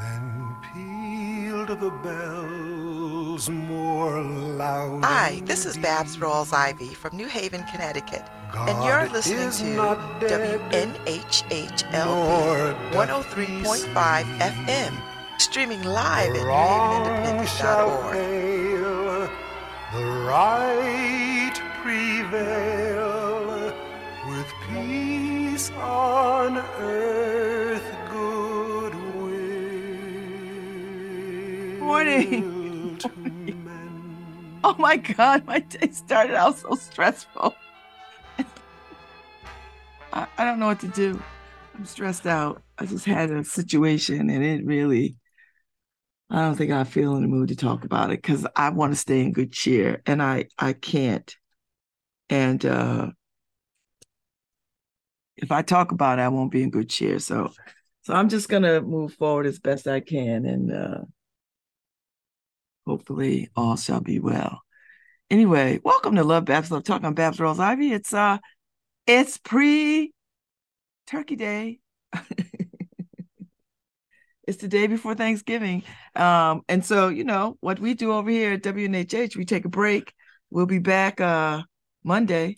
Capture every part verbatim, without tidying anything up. Then pealed the bells more loud. Hi, this is Babs Rawls-Ivy from New Haven, Connecticut, God and you're listening to W N H H L P one oh three point five F M, streaming live at new haven independent dot org. The right prevail with peace on earth. Morning. Morning. Oh my God, my day started out so stressful. I, I don't know what to do. I'm stressed out. I just had a situation and it really, I don't think I feel in the mood to talk about it because I want to stay in good cheer and I, I can't. And uh, if I talk about it, I won't be in good cheer. So, so I'm just going to move forward as best I can and uh, hopefully all shall be well. Anyway, welcome to Love Babs Love Talk. I'm Babs Rawls-Ivy. It's uh, it's pre-Turkey Day. It's the day before Thanksgiving. Um, and so, you know, what we do over here at W N H H, we take a break. We'll be back uh, Monday.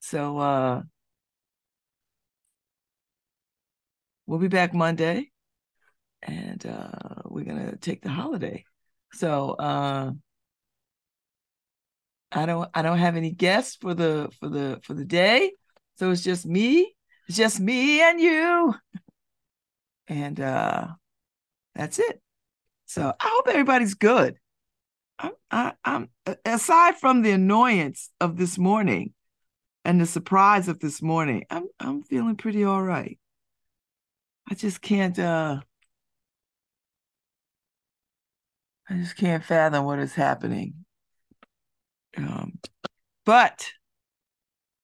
So uh, we'll be back Monday. And uh, we're going to take the holiday. So uh, I don't I don't have any guests for the for the for the day. So it's just me. It's just me and you. And uh, that's it. So I hope everybody's good. I, I, I'm aside from the annoyance of this morning and the surprise of this morning, I'm I'm feeling pretty all right. I just can't uh, I just can't fathom what is happening. Um, but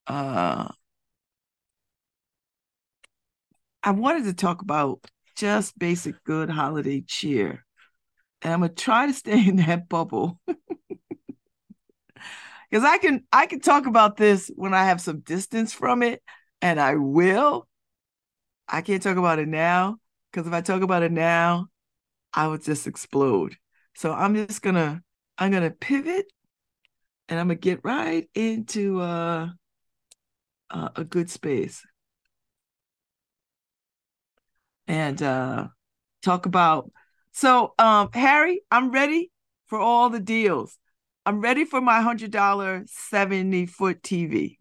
uh, I wanted to talk about just basic good holiday cheer. And I'm gonna try to stay in that bubble. Because I can I can talk about this when I have some distance from it, and I will. I can't talk about it now, because if I talk about it now, I would just explode. So I'm just gonna, I'm gonna pivot, and I'm gonna get right into uh, uh, a good space and uh, talk about. So um, Harry, I'm ready for all the deals. I'm ready for my one hundred dollars seventy foot T V.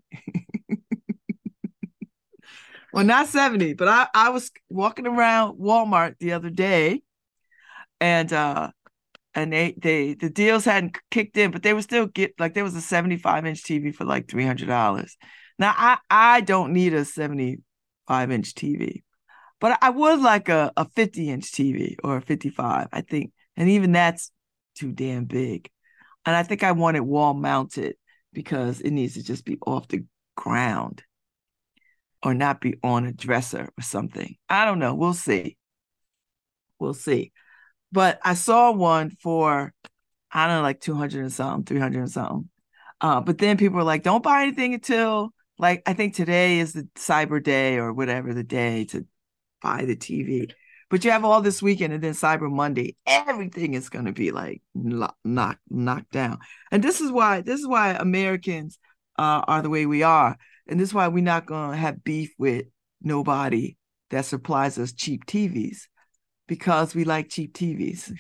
Well, not seventy, but I, I was walking around Walmart the other day, and uh, and they, they the deals hadn't kicked in, but they were still get like there was a seventy-five inch T V for like three hundred dollars. Now I I don't need a seventy-five inch T V. But I would like a, a fifty inch T V or a fifty-five, I think. And even that's too damn big. And I think I want it wall mounted because it needs to just be off the ground or not be on a dresser or something. I don't know. We'll see. We'll see. But I saw one for, I don't know, like two hundred and something, three hundred and something. Uh, but then people were like, don't buy anything until, like, I think today is the cyber day or whatever the day to buy the T V, but you have all this weekend and then Cyber Monday, everything is going to be like knock, knock, knocked down. And this is why, this is why Americans uh, are the way we are. And this is why we're not going to have beef with nobody that supplies us cheap T Vs because we like cheap T Vs.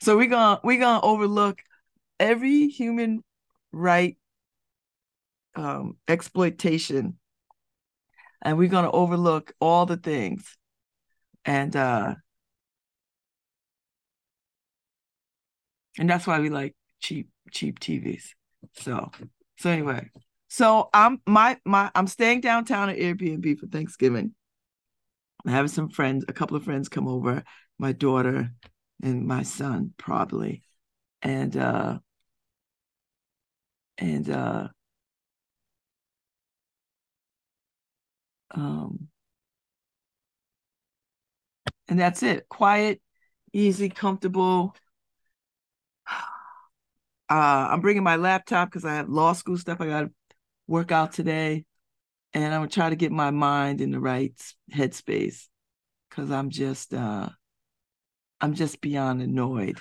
So we're going we're going to overlook every human right um, exploitation. And we're going to overlook all the things. And uh, and that's why we like cheap, cheap T Vs. So so anyway, so I'm my my I'm staying downtown at Airbnb for Thanksgiving. I'm having some friends, a couple of friends come over, my daughter and my son probably. And uh, and uh Um, and that's it. Quiet, easy, comfortable. Uh, I'm bringing my laptop because I have law school stuff I got to work out today. And I'm going to try to get my mind in the right headspace because I'm just, uh, I'm just beyond annoyed.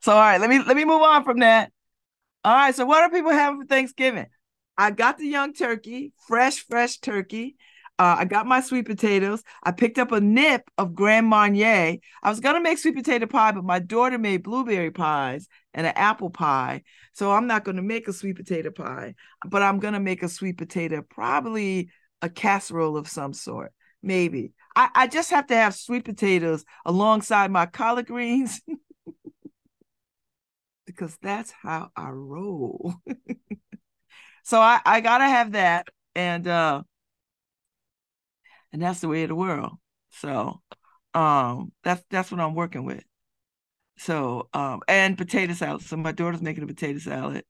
So, all right, let me let me move on from that. All right, so what are people having for Thanksgiving? I got the young turkey, fresh, fresh turkey. Uh, I got my sweet potatoes. I picked up a nip of Grand Marnier. I was going to make sweet potato pie, but my daughter made blueberry pies and an apple pie. So I'm not going to make a sweet potato pie, but I'm going to make a sweet potato, probably a casserole of some sort, maybe. I, I just have to have sweet potatoes alongside my collard greens because that's how I roll. So I, I got to have that. And, uh, And that's the way of the world. So um, that's that's what I'm working with. So um, and potato salad. So my daughter's making a potato salad,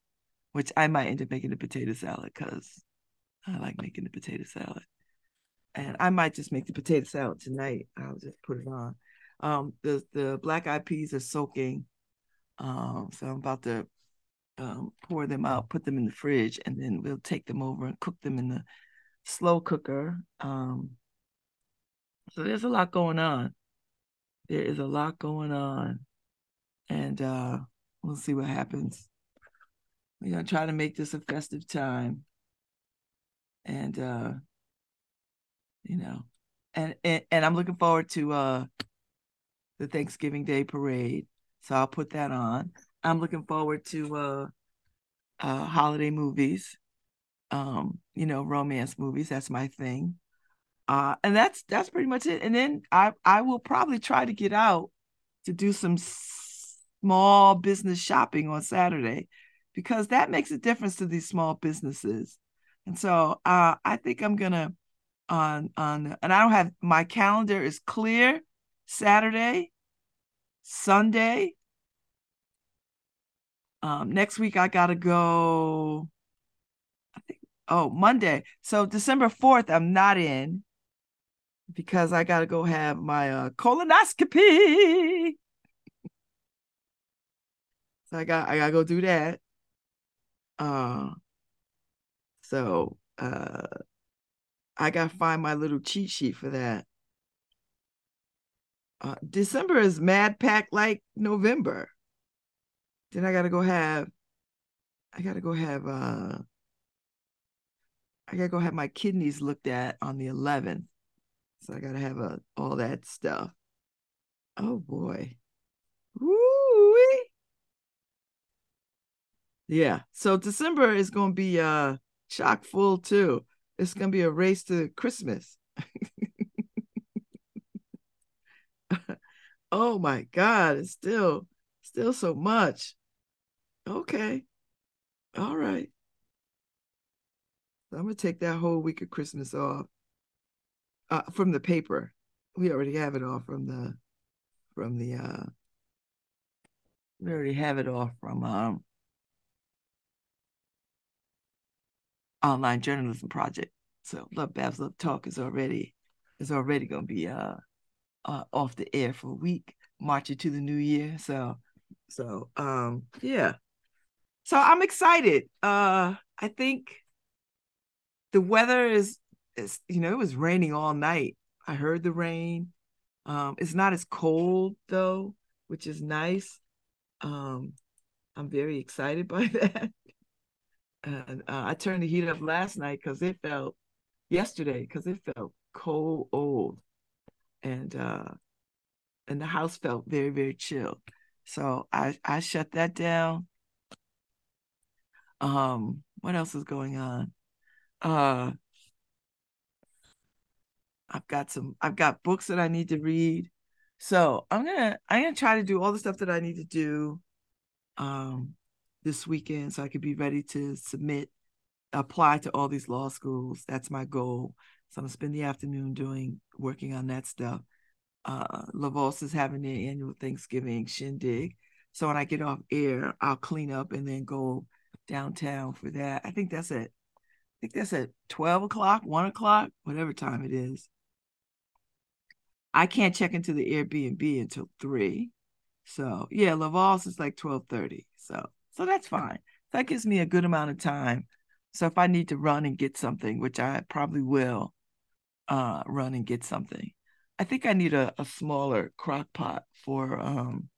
which I might end up making a potato salad because I like making the potato salad. And I might just make the potato salad tonight. I'll just put it on. Um, the the black eyed peas are soaking. Um, so I'm about to um, pour them out, put them in the fridge, and then we'll take them over and cook them in the slow cooker. Um, so there's a lot going on. There is a lot going on. And uh, we'll see what happens. We're going to try to make this a festive time. And, uh, you know, and, and, and I'm looking forward to uh, the Thanksgiving Day parade. So I'll put that on. I'm looking forward to uh, uh, holiday movies. Um, you know, romance movies. That's my thing. Uh, and that's that's pretty much it. And then I, I will probably try to get out to do some small business shopping on Saturday because that makes a difference to these small businesses. And so uh, I think I'm going to, on on and I don't have, my calendar is clear Saturday, Sunday. Um, next week I got to go. Oh, Monday. So December fourth, I'm not in because I got to go have my uh, colonoscopy. So I got I got to go do that. Uh, so uh, I got to find my little cheat sheet for that. Uh, December is mad packed like November. Then I got to go have, I got to go have, uh, I gotta go have my kidneys looked at on the eleventh. So I gotta have a, all that stuff. Oh boy. Woo-wee. Yeah. So December is gonna be uh chock full too. It's gonna be a race to Christmas. Oh my God, it's still still so much. Okay. All right. So I'm going to take that whole week of Christmas off uh, from the paper. We already have it all from the, from the, uh, we already have it all from um, Online Journalism Project. So Love Babs, Love Talk is already, is already going to be uh, uh, off the air for a week, marching to the new year. So, so um, yeah. So I'm excited. Uh, I think. The weather is, is, you know, it was raining all night. I heard the rain. Um, it's not as cold, though, which is nice. Um, I'm very excited by that. And, uh, I turned the heat up last night because it felt, yesterday, because it felt cold, old. And uh, and the house felt very, very chill. So I, I shut that down. Um, what else is going on? Uh, I've got some, I've got books that I need to read. So I'm going to, I'm going to try to do all the stuff that I need to do um, this weekend so I could be ready to submit, apply to all these law schools. That's my goal. So I'm going to spend the afternoon doing, working on that stuff. Uh, Laval's is having their annual Thanksgiving shindig. So when I get off air, I'll clean up and then go downtown for that. I think that's it. I think that's at twelve o'clock, one o'clock, whatever time it is. I can't check into the Airbnb until three. So, yeah, Laval's is like twelve thirty. So, so that's fine. That gives me a good amount of time. So if I need to run and get something, which I probably will uh, run and get something, I think I need a, a smaller crock pot for um,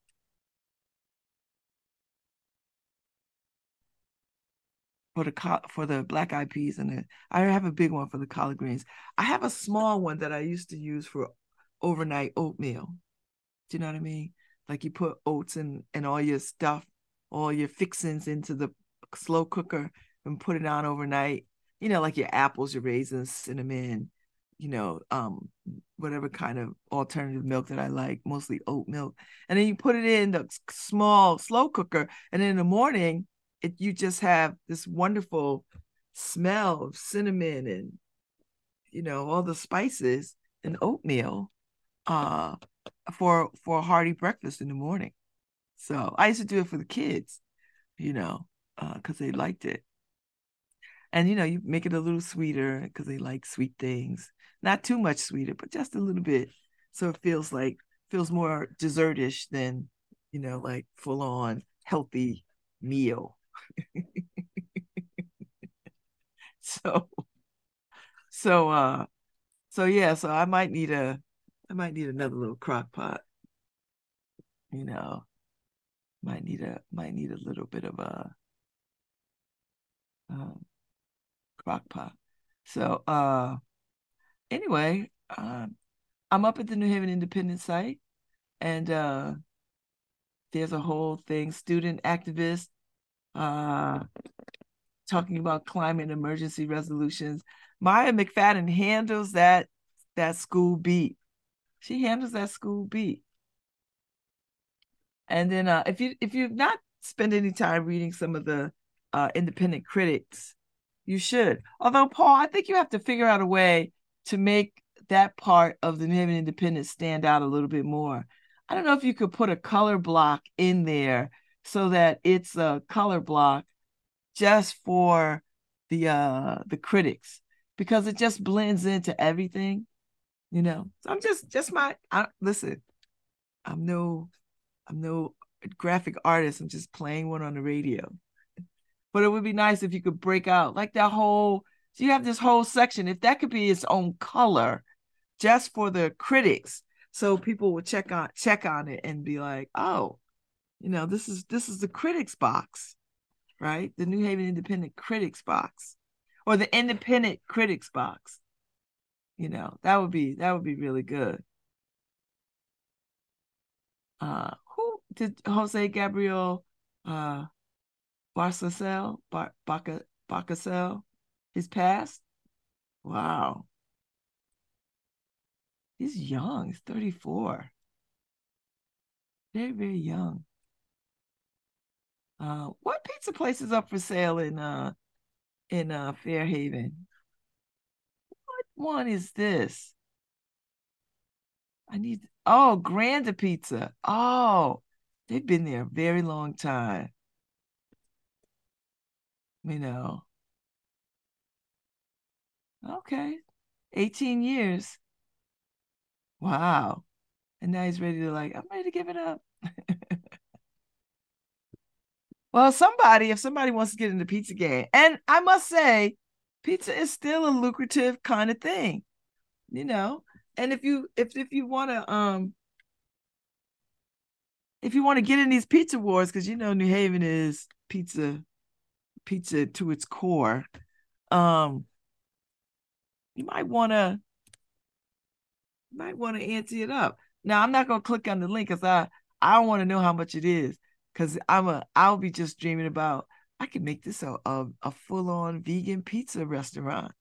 for the for the black eyed peas, and the, I have a big one for the collard greens. I have a small one that I used to use for overnight oatmeal. Do you know what I mean? Like you put oats and, and all your stuff, all your fixings into the slow cooker and put it on overnight. You know, like your apples, your raisins, cinnamon, you know, um, whatever kind of alternative milk that I like, mostly oat milk. And then you put it in the small slow cooker. And in the morning, it, you just have this wonderful smell of cinnamon and, you know, all the spices and oatmeal uh, for, for a hearty breakfast in the morning. So I used to do it for the kids, you know, because uh, they liked it. And, you know, you make it a little sweeter because they like sweet things. Not too much sweeter, but just a little bit. So it feels like, feels more dessertish than, you know, like full on healthy meal. so, so, uh, so yeah, so I might need a, I might need another little crock pot. You know, might need a, might need a little bit of a, uh, crock pot. So uh anyway, uh, I'm up at the New Haven Independent site, and uh there's a whole thing, student activists uh talking about climate emergency resolutions. Maya McFadden handles that that school beat. She handles that school beat. And then uh if you if you've not spent any time reading some of the uh independent critics, you should. Although, Paul, I think you have to figure out a way to make that part of the New Haven Independent stand out a little bit more. I don't know if you could put a color block in there so that it's a color block just for the uh, the critics, because it just blends into everything, you know. So I'm just just my I, listen. I'm no I'm no graphic artist. I'm just playing one on the radio. But it would be nice if you could break out like that whole, so you have this whole section. If that could be its own color just for the critics. So people will check on, check on it and be like, oh, you know, this is, this is the critics box, right? The New Haven Independent critics box, or the independent critics box. You know, that would be, that would be really good. Uh, who did Jose Gabriel, uh, Barcasel, Bar- Baca, Bacasel, his past? Wow. He's young. He's thirty-four. Very, very young. Uh, what pizza place is up for sale in uh in uh Fairhaven? What one is this? I need oh Granda Pizza. Oh, they've been there a very long time. You know, okay, eighteen years. Wow. And now he's ready to like, I'm ready to give it up. Well, somebody, if somebody wants to get in the pizza game, and I must say, pizza is still a lucrative kind of thing, you know. And if you if if you want to um if you want to get in these pizza wars, because you know New Haven is pizza. pizza to its core, um you might want to might want to ante it up. Now I'm not going to click on the link because I I want to know how much it is, because I'm a I'll be just dreaming about I could make this a, a, a full-on vegan pizza restaurant,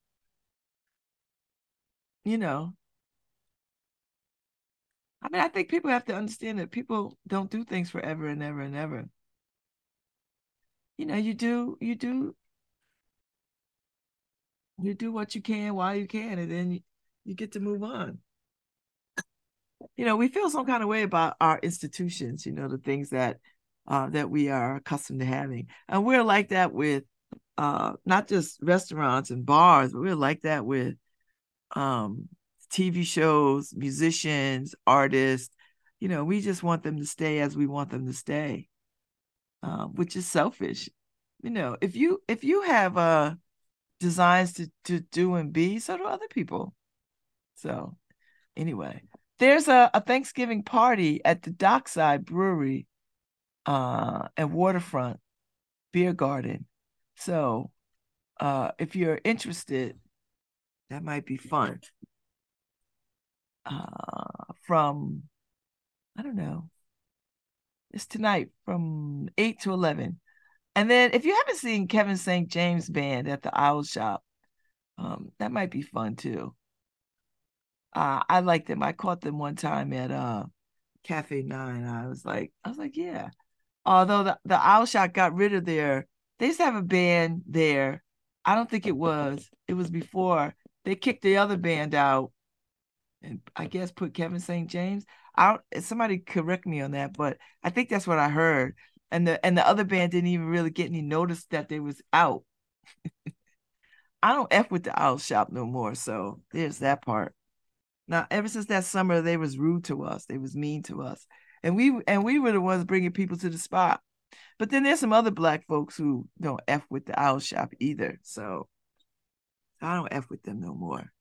you know. I mean, I think people have to understand that people don't do things forever and ever and ever. You know, you do, you do, you do what you can while you can, and then you, you get to move on. You know, we feel some kind of way about our institutions, you know, the things that uh, that we are accustomed to having. And we're like that with uh, not just restaurants and bars, but we're like that with um, T V shows, musicians, artists. You know, we just want them to stay as we want them to stay. Uh, which is selfish. You know, if you if you have uh, designs to, to do and be, so do other people. So anyway, There's a, a Thanksgiving party at the Dockside Brewery uh, at Waterfront Beer Garden. So uh, if you're interested, that might be fun. Uh, from, I don't know, it's tonight from eight to eleven. And then if you haven't seen Kevin Saint James Band at the Owl Shop, um, that might be fun too. Uh, I like them. I caught them one time at uh, Cafe Nine. I was like, I was like, yeah. Although the, the Owl Shop got rid of their, they used to have a band there. I don't think it was. It was before they kicked the other band out, and I guess put Kevin Saint James. I don't, somebody correct me on that, but I think that's what I heard. And the and the other band didn't even really get any notice that they was out. I don't F with the Owl Shop no more. So there's that part. Now, ever since that summer, they was rude to us. They was mean to us. And we and we were the ones bringing people to the spot. But then there's some other Black folks who don't F with the Owl Shop either. So I don't F with them no more.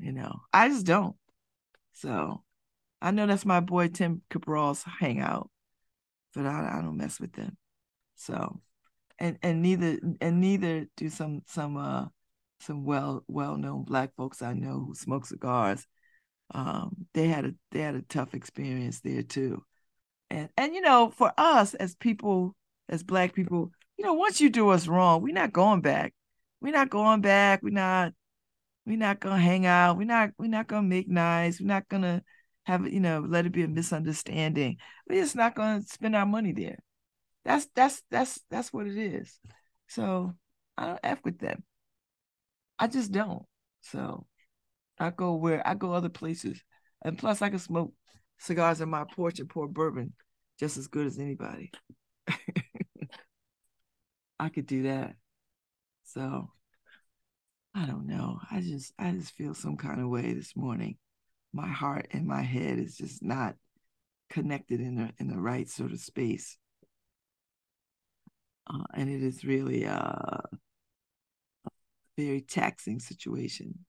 You know, I just don't. So I know that's my boy Tim Cabral's hangout. But I, I don't mess with them, so and and neither and neither do some some uh some well well known Black folks I know who smoke cigars. Um, they had a they had a tough experience there too, and and you know for us as people as Black people, you know once you do us wrong, we're not going back. We're not going back. We're not we're not gonna hang out. We're not we're not gonna make nice. We're not gonna. Have you know? Let it be a misunderstanding. We're just not going to spend our money there. That's that's that's that's what it is. So I don't F with them. I just don't. So I go where I go other places, and plus I can smoke cigars on my porch and pour bourbon, just as good as anybody. I could do that. So I don't know. I just I just feel some kind of way this morning. My heart and my head is just not connected in the in the right sort of space, uh, and it is really uh, a very taxing situation.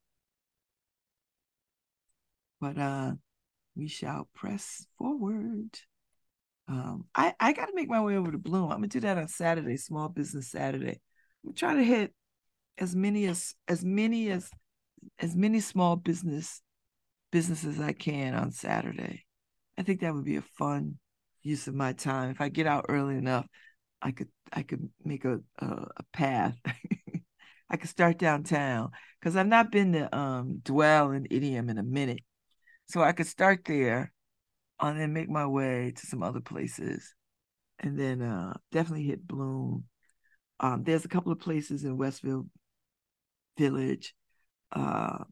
But uh, we shall press forward. Um, I I got to make my way over to Bloom. I'm gonna do that on Saturday, Small Business Saturday. I'm trying to hit as many as as many as as many small business. businesses I can on Saturday. I think that would be a fun use of my time. If I get out early enough, I could I could make a a, a path. I could start downtown because I've not been to um, Dwell and Idiom in a minute. So I could start there and then make my way to some other places and then uh, definitely hit Bloom. Um, there's a couple of places in Westfield Village uh,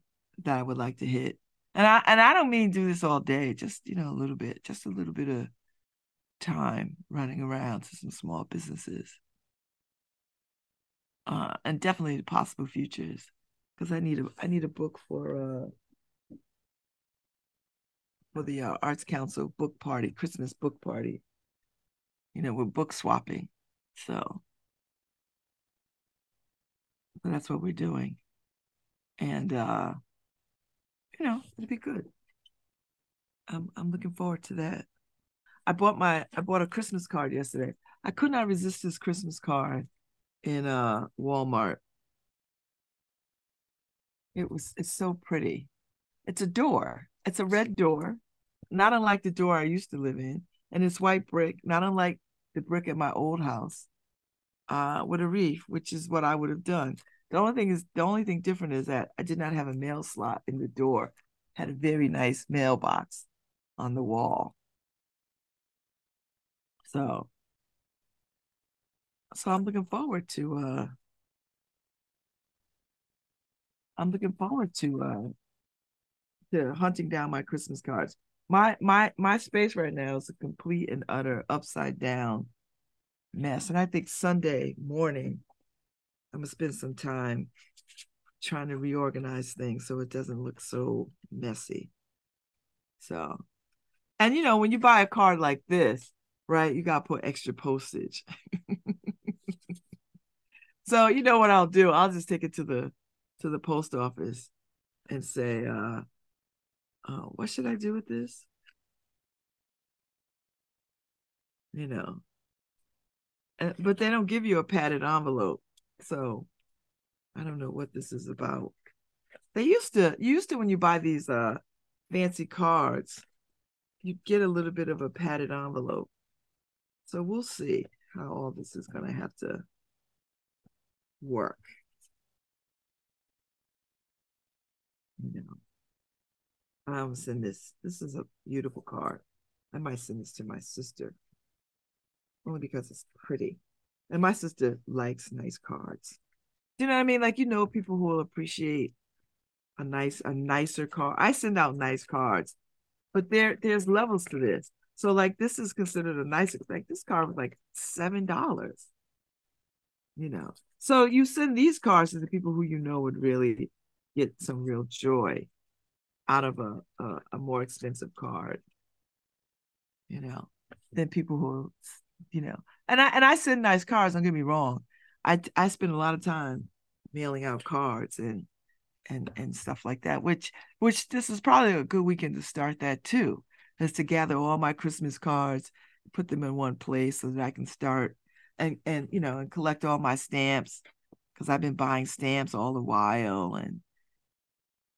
that I would like to hit. And I and I don't mean do this all day, just, you know, a little bit, just a little bit of time running around to some small businesses. Uh, and definitely the possible futures, because I need a I need a book for uh for the uh, Arts Council book party, Christmas book party. You know, we're book swapping, so but that's what we're doing, and. uh You know, it'll be good. I'm I'm looking forward to that. I bought my I bought a Christmas card yesterday. I could not resist this Christmas card in uh Walmart. It was it's so pretty. It's a door. It's a red door, not unlike the door I used to live in, and it's white brick, not unlike the brick at my old house, uh, with a reef, which is what I would have done. The only thing is the only thing different is that I did not have a mail slot in the door. I had a very nice mailbox on the wall. So, so I'm looking forward to uh, I'm looking forward to uh, to hunting down my Christmas cards. My my my space right now is a complete and utter upside down mess, and I think Sunday morning. I'm gonna spend some time trying to reorganize things so it doesn't look so messy. So, and you know, when you buy a card like this, right, you gotta put extra postage. So, you know what I'll do? I'll just take it to the to the post office and say, uh, uh, what should I do with this? You know, uh, but they don't give you a padded envelope. So I don't know what this is about. They used to, used to when you buy these uh, fancy cards, you get a little bit of a padded envelope. So we'll see how all this is going to have to work. You know, I will send this. This is a beautiful card. I might send this to my sister only because it's pretty. And my sister likes nice cards. Do you know what I mean? Like, you know, people who will appreciate a nice, a nicer card. I send out nice cards, but there, there's levels to this. So like, this is considered a nice, like this card was like seven dollars, you know? So you send these cards to the people who, you know, would really get some real joy out of a, a, a more expensive card, you know, than people who, you know, and I, and I send nice cards. Don't get me wrong. I, I spend a lot of time mailing out cards and, and, and stuff like that, which, which this is probably a good weekend to start that too, is to gather all my Christmas cards, put them in one place so that I can start and, and, you know, and collect all my stamps, because I've been buying stamps all the while. And,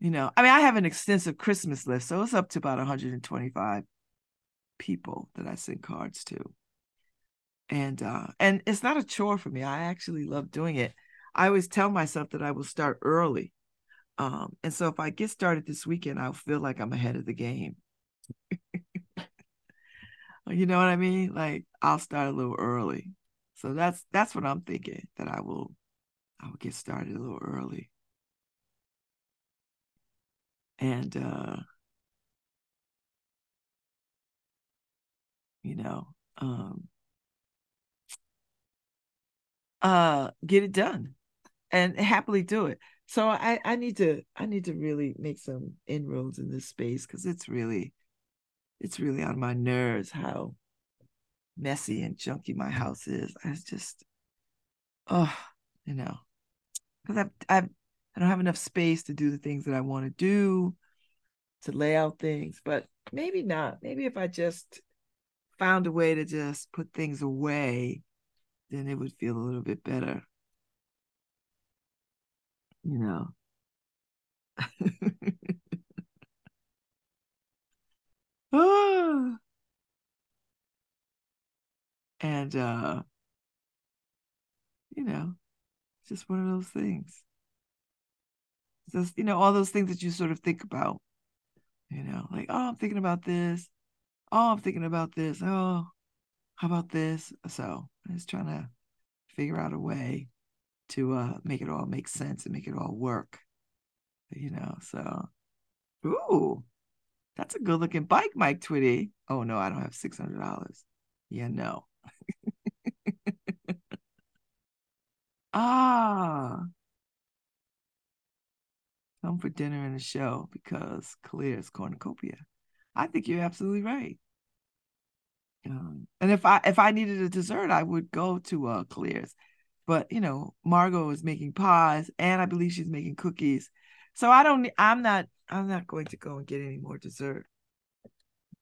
you know, I mean, I have an extensive Christmas list, so it's up to about one hundred twenty-five people that I send cards to. And, uh, and it's not a chore for me. I actually love doing it. I always tell myself that I will start early. Um, and so if I get started this weekend, I'll feel like I'm ahead of the game. You know what I mean? Like, I'll start a little early. So that's, that's what I'm thinking, that I will, I will get started a little early. And, uh, you know, um, uh, get it done and happily do it. So I, I need to, I need to really make some inroads in this space, because it's really, it's really on my nerves how messy and junky my house is. I just, oh, you know, because I, I, I don't have enough space to do the things that I want to do, to lay out things, but maybe not. Maybe if I just found a way to just put things away, then it would feel a little bit better. You know. Oh. And, uh, you know, it's just one of those things. Just, you know, all those things that you sort of think about, you know, like, oh, I'm thinking about this. Oh, I'm thinking about this. Oh, how about this? So I'm just trying to figure out a way to uh, make it all make sense and make it all work, you know? So, ooh. That's a good looking bike, Mike Twitty. Oh no, I don't have six hundred dollars. Yeah, no. Ah. Come for dinner and a show, because Claire's cornucopia. I think you're absolutely right. Um, and if I if I needed a dessert, I would go to uh, Claire's. But, you know, Margot is making pies, and I believe she's making cookies. So I don't, I'm not, I'm not going to go and get any more dessert,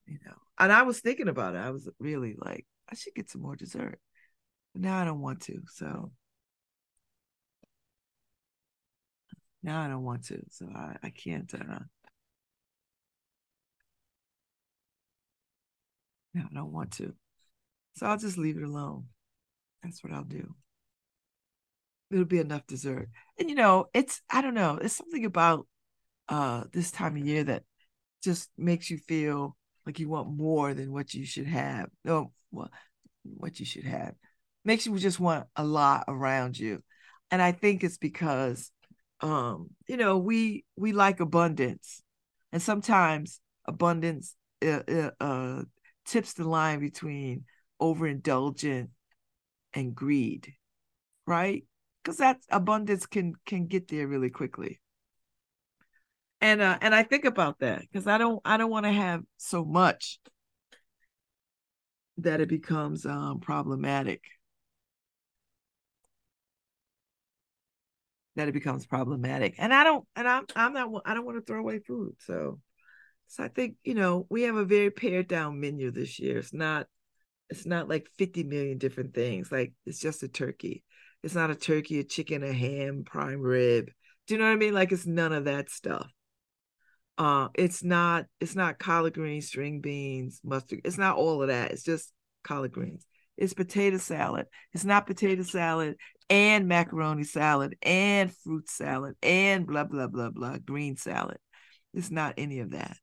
you know. And I was thinking about it. I was really like, I should get some more dessert. But now I don't want to. So now I don't want to. So I, I can't, uh, no, I don't want to. So I'll just leave it alone. That's what I'll do. It'll be enough dessert. And, you know, it's, I don't know, it's something about uh, this time of year that just makes you feel like you want more than what you should have. No, well, what you should have. Makes you just want a lot around you. And I think it's because, um, you know, we we like abundance. And sometimes abundance uh, uh, uh, tips the line between overindulgent and greed, right? Because that abundance can can get there really quickly, and uh, and I think about that, because I don't I don't want to have so much that it becomes um, problematic. That it becomes problematic, and I don't and I'm I'm not I don't want to throw away food, so So I think, you know, we have a very pared down menu this year. It's not, it's not like fifty million different things. Like, it's just a turkey. It's not a turkey, a chicken, a ham, prime rib. Do you know what I mean? Like, it's none of that stuff. Uh, it's not, it's not collard greens, string beans, mustard. It's not all of that. It's just collard greens. It's potato salad. It's not potato salad and macaroni salad and fruit salad and blah, blah, blah, blah, green salad. It's not any of that.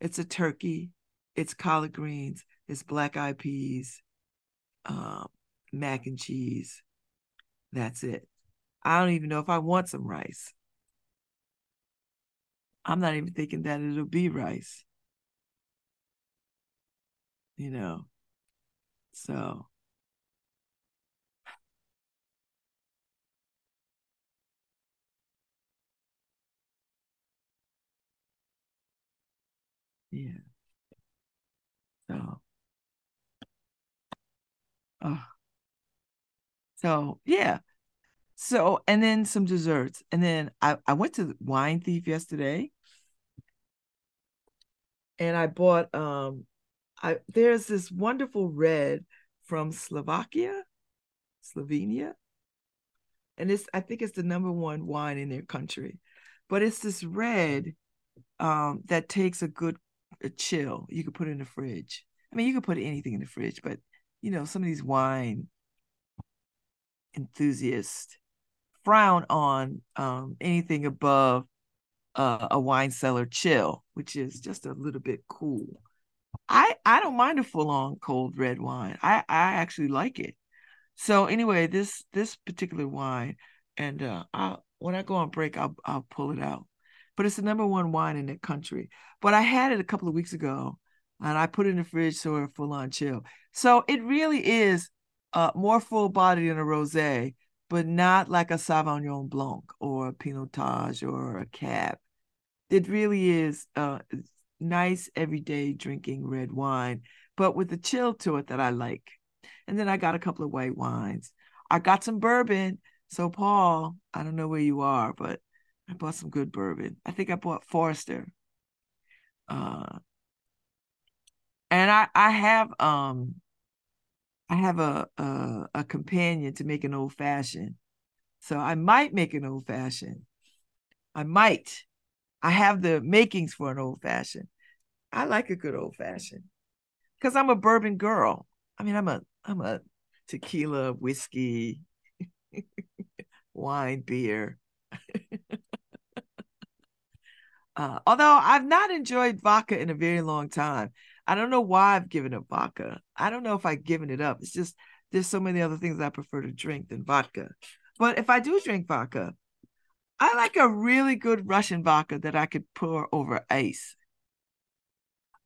It's a turkey. It's collard greens. It's black-eyed peas, um, mac and cheese. That's it. I don't even know if I want some rice. I'm not even thinking that it'll be rice. You know, so. Yeah. So. Oh. So, yeah. So, and then some desserts. And then I, I went to Wine Thief yesterday. And I bought, um, I there's this wonderful red from Slovakia, Slovenia. And it's, I think it's the number one wine in their country. But it's this red um, that takes a good a chill. You could put it in the fridge. I mean, you could put anything in the fridge, but you know, some of these wine enthusiasts frown on um, anything above uh, a wine cellar chill, which is just a little bit cool. I, I don't mind a full-on cold red wine. I, I actually like it. So anyway, this this particular wine, and uh, I'll, when I go on break, I'll, I'll pull it out. But it's the number one wine in the country. But I had it a couple of weeks ago, and I put it in the fridge so it's full-on chill. So it really is uh, more full-bodied than a rosé, but not like a Sauvignon Blanc or a Pinotage or a Cab. It really is uh, nice, everyday drinking red wine, but with a chill to it that I like. And then I got a couple of white wines. I got some bourbon. So, Paul, I don't know where you are, but I bought some good bourbon. I think I bought Forrester. Uh, and I, I have um I have a, a a companion to make an old fashioned. So I might make an old fashioned. I might. I have the makings for an old fashioned. I like a good old fashioned because I'm a bourbon girl. I mean, I'm a I'm a tequila, whiskey, wine, beer. Uh, although I've not enjoyed vodka in a very long time. I don't know why I've given up vodka. I don't know if I've given it up. It's just there's so many other things I prefer to drink than vodka. But if I do drink vodka, I like a really good Russian vodka that I could pour over ice.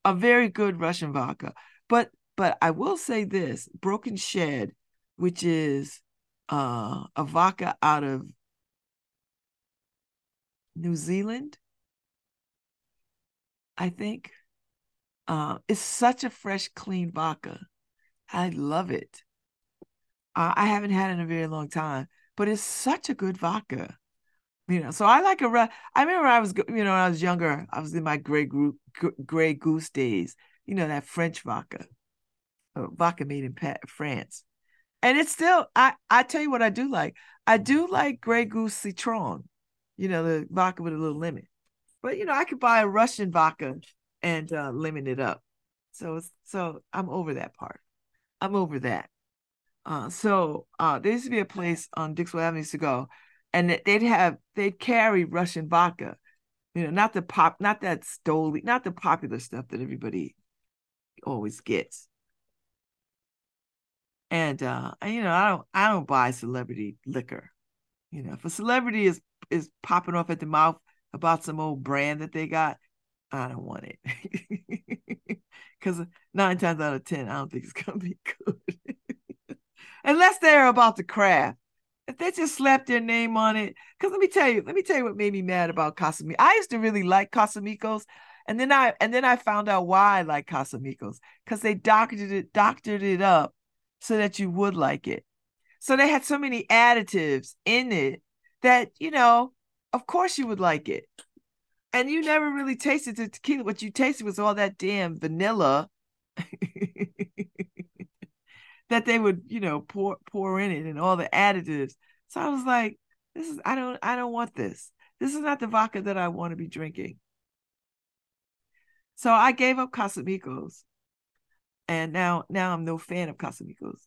A very good Russian vodka. But but I will say this, Broken Shed, which is uh, a vodka out of New Zealand, I think. Uh, it's such a fresh, clean vodka. I love it. Uh, I haven't had it in a very long time, but it's such a good vodka. You know, so I like a, re- I remember I was, you know, when I was younger, I was in my Grey, group, Grey Goose days, you know, that French vodka, or vodka made in France. And it's still, I, I tell you what I do like. I do like Grey Goose Citron, you know, the vodka with a little lemon. But, you know, I could buy a Russian vodka and uh, lemon it up. So so I'm over that part. I'm over that. Uh, so uh, there used to be a place on Dixwell Avenue to go, and they'd have, they'd carry Russian vodka. You know, not the pop, not that stoli, not the popular stuff that everybody always gets. And, uh, you know, I don't, I don't buy celebrity liquor. You know, if a celebrity is, is popping off at the mouth about some old brand that they got, I don't want it. Because nine times out of ten, I don't think it's going to be good. Unless they're about the craft. If they just slap their name on it. Because let me tell you, let me tell you what made me mad about Casamigos. I used to really like Casamigos. And then I and then I found out why I like Casamigos. Because they doctored it, doctored it up so that you would like it. So they had so many additives in it that, you know, of course you would like it. And you never really tasted the tequila. What you tasted was all that damn vanilla that they would, you know, pour pour in it and all the additives. So I was like, this is I don't I don't want this. This is not the vodka that I want to be drinking. So I gave up Casamigos. And now now I'm no fan of Casamigos.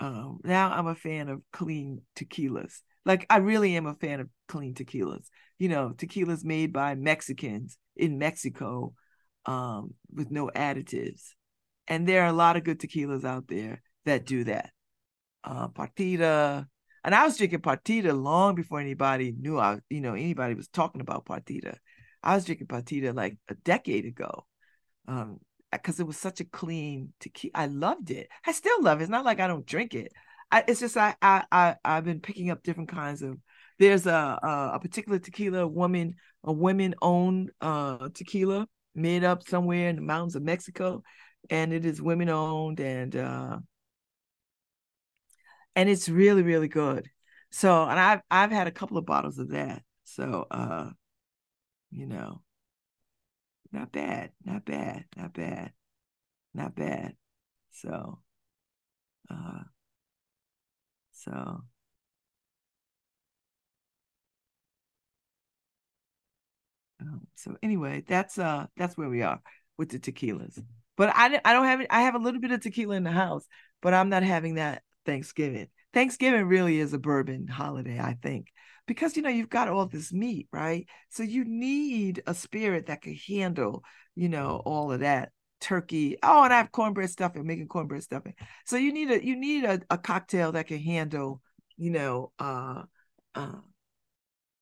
Um, now I'm a fan of clean tequilas. Like, I really am a fan of clean tequilas. You know, tequilas made by Mexicans in Mexico um, with no additives. And there are a lot of good tequilas out there that do that. Uh, Partida. And I was drinking Partida long before anybody knew I, you know, anybody was talking about Partida. I was drinking Partida like a decade ago. Um, because it was such a clean tequila. I loved it. I still love it. It's not like I don't drink it. I, it's just I, I, I, I've been picking up different kinds of, there's a a, a particular tequila, woman, a women-owned uh, tequila made up somewhere in the mountains of Mexico, and it is women-owned, and uh, and it's really, really good. So, and I've, I've had a couple of bottles of that. So, uh, you know, not bad, not bad, not bad, not bad. So, uh, so, um, so anyway, that's uh, that's where we are with the tequilas. But I, I don't have it. I have a little bit of tequila in the house, but I'm not having that Thanksgiving. Thanksgiving really is a bourbon holiday, I think, because, you know, you've got all this meat, right? So you need a spirit that can handle, you know, all of that turkey. Oh, and I have cornbread stuffing, making cornbread stuffing. So you need a you need a, a cocktail that can handle, you know, uh, uh,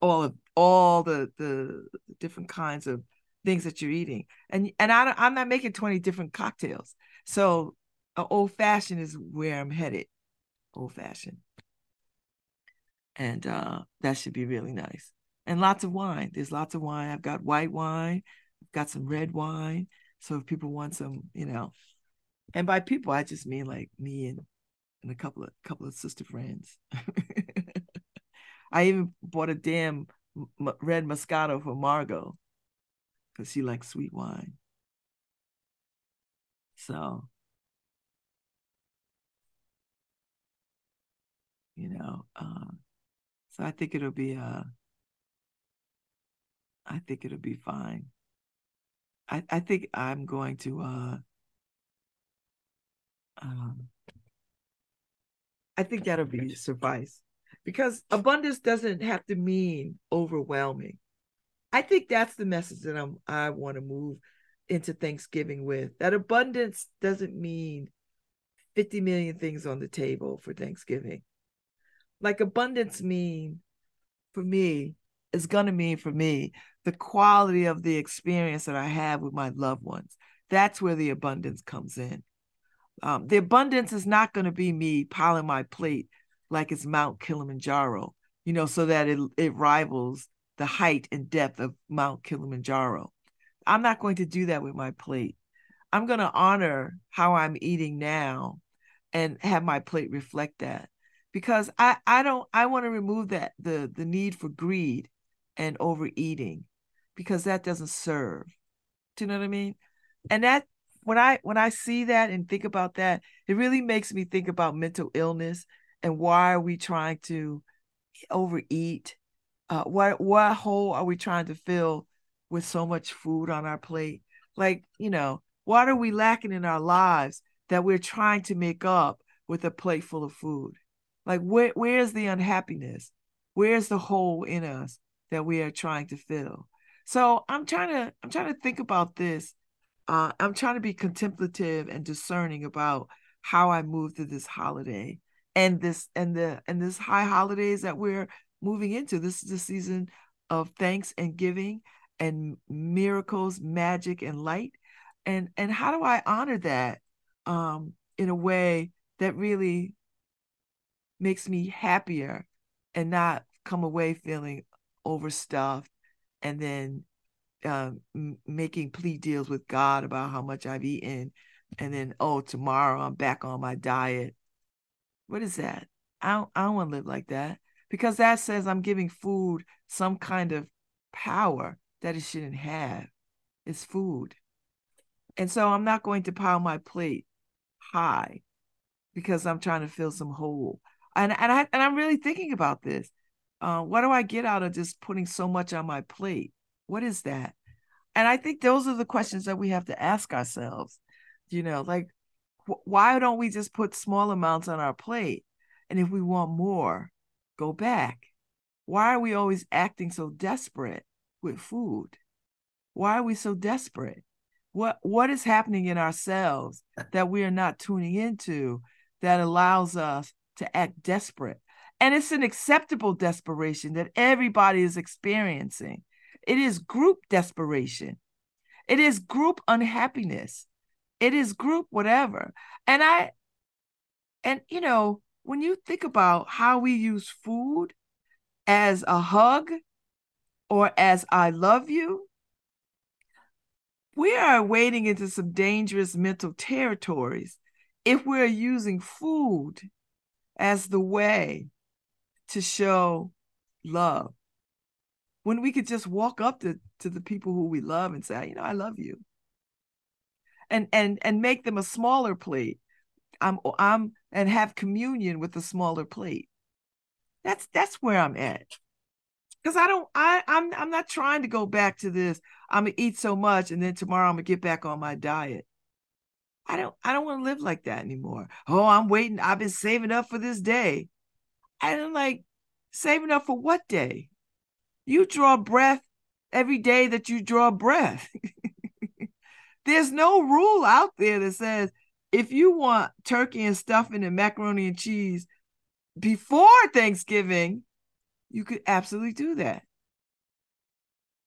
all of all the the different kinds of things that you're eating. And and I I'm not making twenty different cocktails. So uh, old fashioned is where I'm headed. Old fashioned. And uh, that should be really nice. And lots of wine. There's lots of wine. I've got white wine. I've got some red wine. So if people want some, you know, and by people, I just mean like me and, and a couple of couple of sister friends. I even bought a damn m- red Moscato for Margot because she likes sweet wine. So, you know, um, so I think it'll be, uh, I think it'll be fine. I, I think I'm going to, uh, um, I think that'll be suffice, because abundance doesn't have to mean overwhelming. I think that's the message that I'm, I want to move into Thanksgiving with, that abundance doesn't mean fifty million things on the table for Thanksgiving. Like, abundance mean for me, it's going to mean for me, the quality of the experience that I have with my loved ones. That's where the abundance comes in. Um, the abundance is not going to be me piling my plate like it's Mount Kilimanjaro, you know, so that it, it rivals the height and depth of Mount Kilimanjaro. I'm not going to do that with my plate. I'm going to honor how I'm eating now and have my plate reflect that. Because I, I don't I want to remove that the the need for greed and overeating, because that doesn't serve. Do you know what I mean? And that when I when I see that and think about that, it really makes me think about mental illness and why are we trying to overeat? Uh, what what hole are we trying to fill with so much food on our plate? Like, you know, what are we lacking in our lives that we're trying to make up with a plate full of food? Like, where where's the unhappiness? Where's the hole in us that we are trying to fill? So I'm trying to I'm trying to think about this. Uh, I'm trying to be contemplative and discerning about how I move through this holiday and this and the and this high holidays that we're moving into. This is the season of thanks and giving and miracles, magic, and light. And and how do I honor that um, in a way that really makes me happier and not come away feeling overstuffed and then um, making plea deals with God about how much I've eaten. And then, oh, tomorrow I'm back on my diet. What is that? I don't, I don't want to live like that, because that says I'm giving food some kind of power that it shouldn't have. It's food. And so I'm not going to pile my plate high because I'm trying to fill some hole. And and, I, and I'm really thinking about this. Uh, what do I get out of just putting so much on my plate? What is that? And I think those are the questions that we have to ask ourselves. You know, like, wh- why don't we just put small amounts on our plate? And if we want more, go back. Why are we always acting so desperate with food? Why are we so desperate? What what is happening in ourselves that we are not tuning into that allows us to act desperate? And it's an acceptable desperation that everybody is experiencing. It is group desperation. It is group unhappiness. It is group whatever. And I, and you know, when you think about how we use food as a hug or as I love you, we are wading into some dangerous mental territories if we're using food as the way to show love, when we could just walk up to, to the people who we love and say, you know, I love you. And and and make them a smaller plate. I'm I'm and have communion with a smaller plate. That's that's where I'm at. Because I don't I I'm I'm not trying to go back to this. I'm gonna eat so much and then tomorrow I'm gonna get back on my diet. I don't I don't want to live like that anymore. Oh, I'm waiting. I've been saving up for this day. And I'm like, saving up for what day? You draw breath every day that you draw breath. There's no rule out there that says if you want turkey and stuffing and macaroni and cheese before Thanksgiving, you could absolutely do that.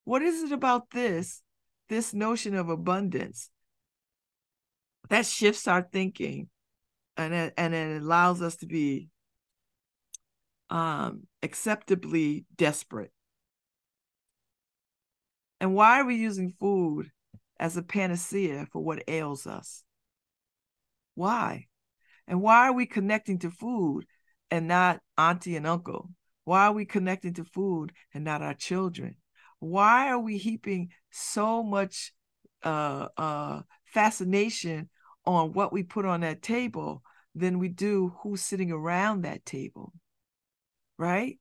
What is it about this, this notion of abundance that shifts our thinking and it, and it allows us to be um, acceptably desperate? And why are we using food as a panacea for what ails us? Why? And why are we connecting to food and not auntie and uncle? Why are we connecting to food and not our children? Why are we heaping so much uh, uh, fascination on what we put on that table than we do who's sitting around that table, right?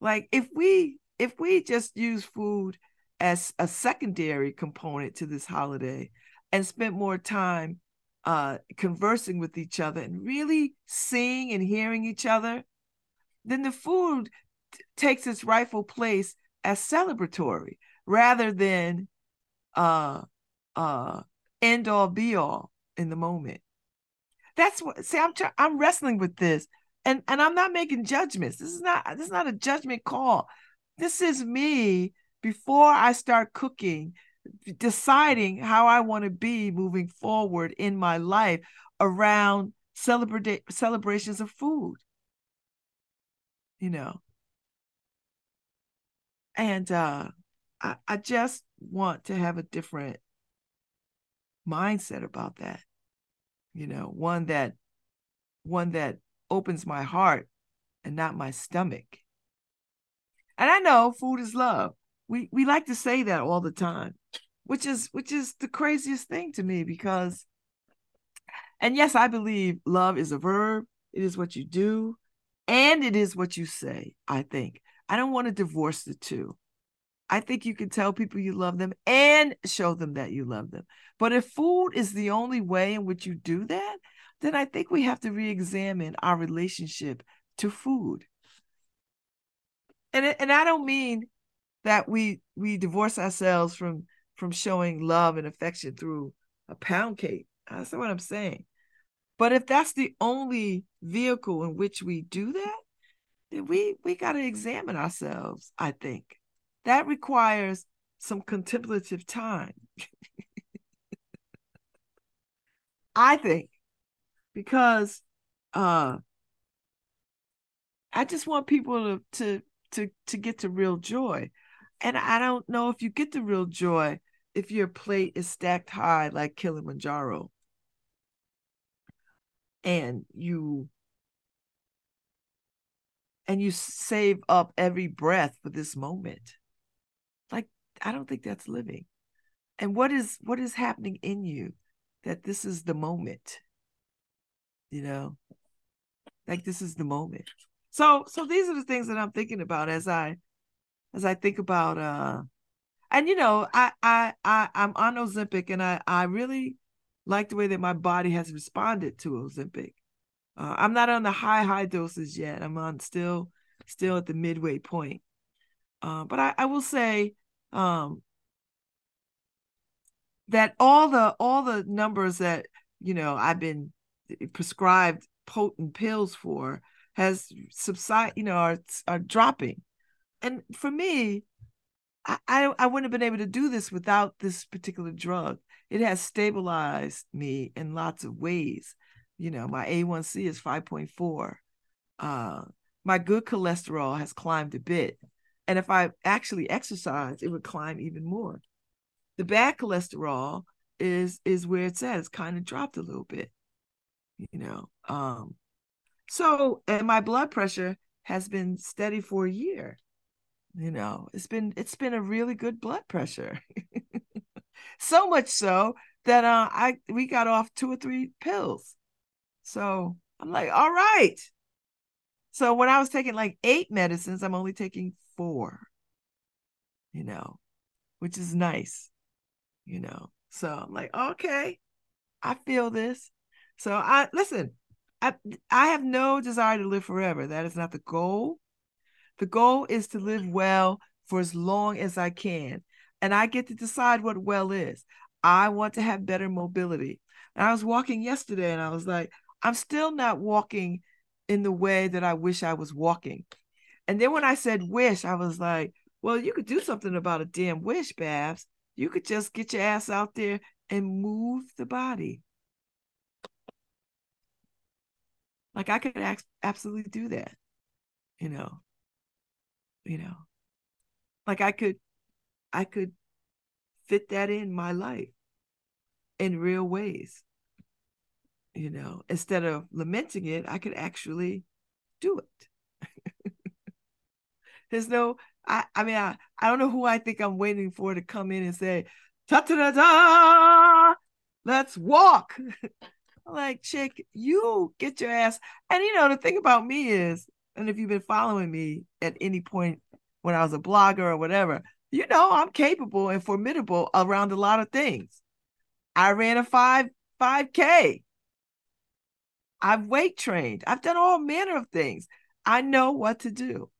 Like if we if we just use food as a secondary component to this holiday and spent more time uh, conversing with each other and really seeing and hearing each other, then the food t- takes its rightful place as celebratory rather than uh, uh, end all be all in the moment. That's what, see, I'm try- I'm wrestling with this and, and I'm not making judgments. This is not, this is not a judgment call. This is me before I start cooking, deciding how I want to be moving forward in my life around celebra- celebrations of food, you know. And uh, I, I just want to have a different mindset about that, you know, one that one that opens my heart and not my stomach. And I know food is love. We we like to say that all the time, which is which is the craziest thing to me because, and yes, I believe love is a verb. It is what you do, and it is what you say, I think. I don't want to divorce the two. I think you can tell people you love them and show them that you love them. But if food is the only way in which you do that, then I think we have to reexamine our relationship to food. And, and I don't mean that we we divorce ourselves from, from showing love and affection through a pound cake. That's not what I'm saying. But if that's the only vehicle in which we do that, then we, we got to examine ourselves, I think. That requires some contemplative time. I think. Because uh, I just want people to, to, to, to get to real joy. And I don't know if you get the real joy if your plate is stacked high like Kilimanjaro and you and you save up every breath for this moment. Like I don't think that's living. And what is what is happening in you that this is the moment, you know, like this is the moment. So so these are the things that I'm thinking about as I as I think about uh and you know, I I, I I'm on Ozempic, and I, I really like the way that my body has responded to Ozempic. Uh, I'm not on the high, high doses yet. I'm on still still at the midway point. Uh, but I, I will say um, that all the all the numbers that, you know, I've been prescribed potent pills for has subside, you know, are are dropping. And for me, I, I I wouldn't have been able to do this without this particular drug. It has stabilized me in lots of ways. You know, my A one C is five point four. Uh, my good cholesterol has climbed a bit. And if I actually exercise, it would climb even more. The bad cholesterol is is where it's at. It's kind of dropped a little bit, you know. Um, so, and my blood pressure has been steady for a year. You know, it's been it's been a really good blood pressure. So much so that uh, I we got off two or three pills. So I'm like, all right. So when I was taking like eight medicines, I'm only taking four, you know, which is nice, you know. So I'm like, okay, I feel this. So I listen, I I have no desire to live forever. That is not the goal. The goal is to live well for as long as I can. And I get to decide what well is. I want to have better mobility. And I was walking yesterday and I was like, I'm still not walking in the way that I wish I was walking. And then when I said wish, I was like, well, you could do something about a damn wish, Babs. You could just get your ass out there and move the body. Like I could ac- absolutely do that, you know, you know, like I could, I could fit that in my life in real ways. You know, instead of lamenting it, I could actually do it. There's no, I, I mean, I, I don't know who I think I'm waiting for to come in and say, ta-ta-da-da, let's walk. Like, chick, you get your ass. And, you know, the thing about me is, and if you've been following me at any point when I was a blogger or whatever, you know, I'm capable and formidable around a lot of things. I ran a five, 5K. I've weight trained. I've done all manner of things. I know what to do.